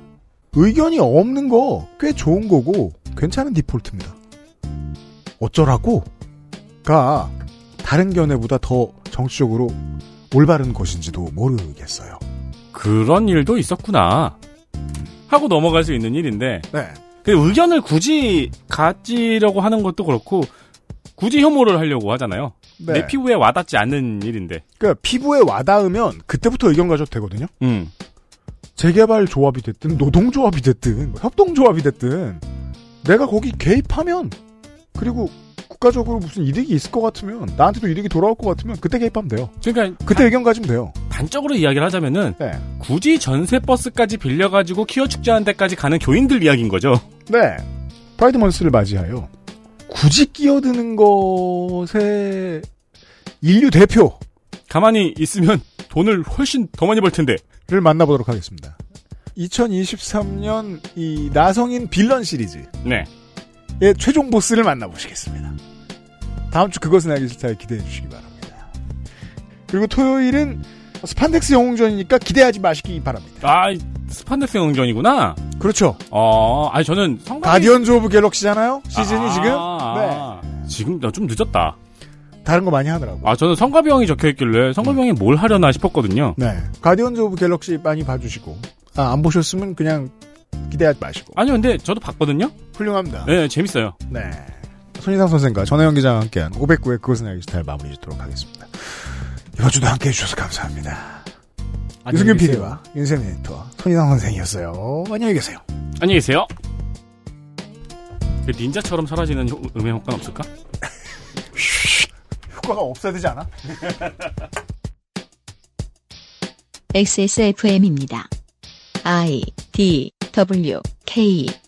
의견이 없는 거 꽤 좋은 거고 괜찮은 디폴트입니다. 어쩌라고가 다른 견해보다 더 정치적으로 올바른 것인지도 모르겠어요. 그런 일도 있었구나 하고 넘어갈 수 있는 일인데 네. 그 의견을 굳이 가지려고 하는 것도 그렇고 굳이 혐오를 하려고 하잖아요. 네. 내 피부에 와닿지 않는 일인데. 그러니까 피부에 와닿으면 그때부터 의견 가져도 되거든요. 음. 재개발 조합이 됐든 노동 조합이 됐든 협동 조합이 됐든 내가 거기 개입하면 그리고 국가적으로 무슨 이득이 있을 것 같으면 나한테도 이득이 돌아올 것 같으면 그때 개입하면 돼요. 그러니까 그때 단, 의견 가지면 돼요. 단적으로 이야기를 하자면은 네. 굳이 전세 버스까지 빌려가지고 키어 축제하는 데까지 가는 교인들 이야기인 거죠. 네. 프라이드 먼스를 맞이하여 굳이 끼어드는 것에 인류 대표 가만히 있으면 돈을 훨씬 더 많이 벌 텐데를 만나보도록 하겠습니다. 이천이십삼 년 이 나성인 빌런 시리즈. 네. 예, 최종 보스를 만나보시겠습니다. 다음 주 그것은 알기 싫다에 기대해 주시기 바랍니다. 그리고 토요일은 스판덱스 영웅전이니까 기대하지 마시기 바랍니다. 아, 스판덱스 영웅전이구나. 그렇죠. 어, 아니 저는 성관이... 가디언즈 오브 갤럭시잖아요. 시즌이 아, 지금. 네. 지금 나 좀 늦었다. 다른 거 많이 하더라고요. 아, 저는 성가병이 적혀있길래 성가병이 음. 뭘 하려나 싶었거든요. 네. 가디언즈 오브 갤럭시 많이 봐주시고, 아, 안 보셨으면 그냥 기대하지 마시고. 아니요, 근데 저도 봤거든요. 훌륭합니다. 네, 재밌어요. 네. 손희상 선생과 전혜원 기자와 함께한 오백구 회 그것은 알기 싫다를 마무리 짓도록 하겠습니다. 이번 주도 함께 해주셔서 감사합니다. 유승균 피디와 윤세민 에디터와 손희상 선생이었어요. 안녕히 계세요. 안녕히 계세요. 닌자처럼 사라지는 음의 효과는 없을까? 효과가 없어야 되지 않아? 엑스에스에프엠입니다. I, D, W, K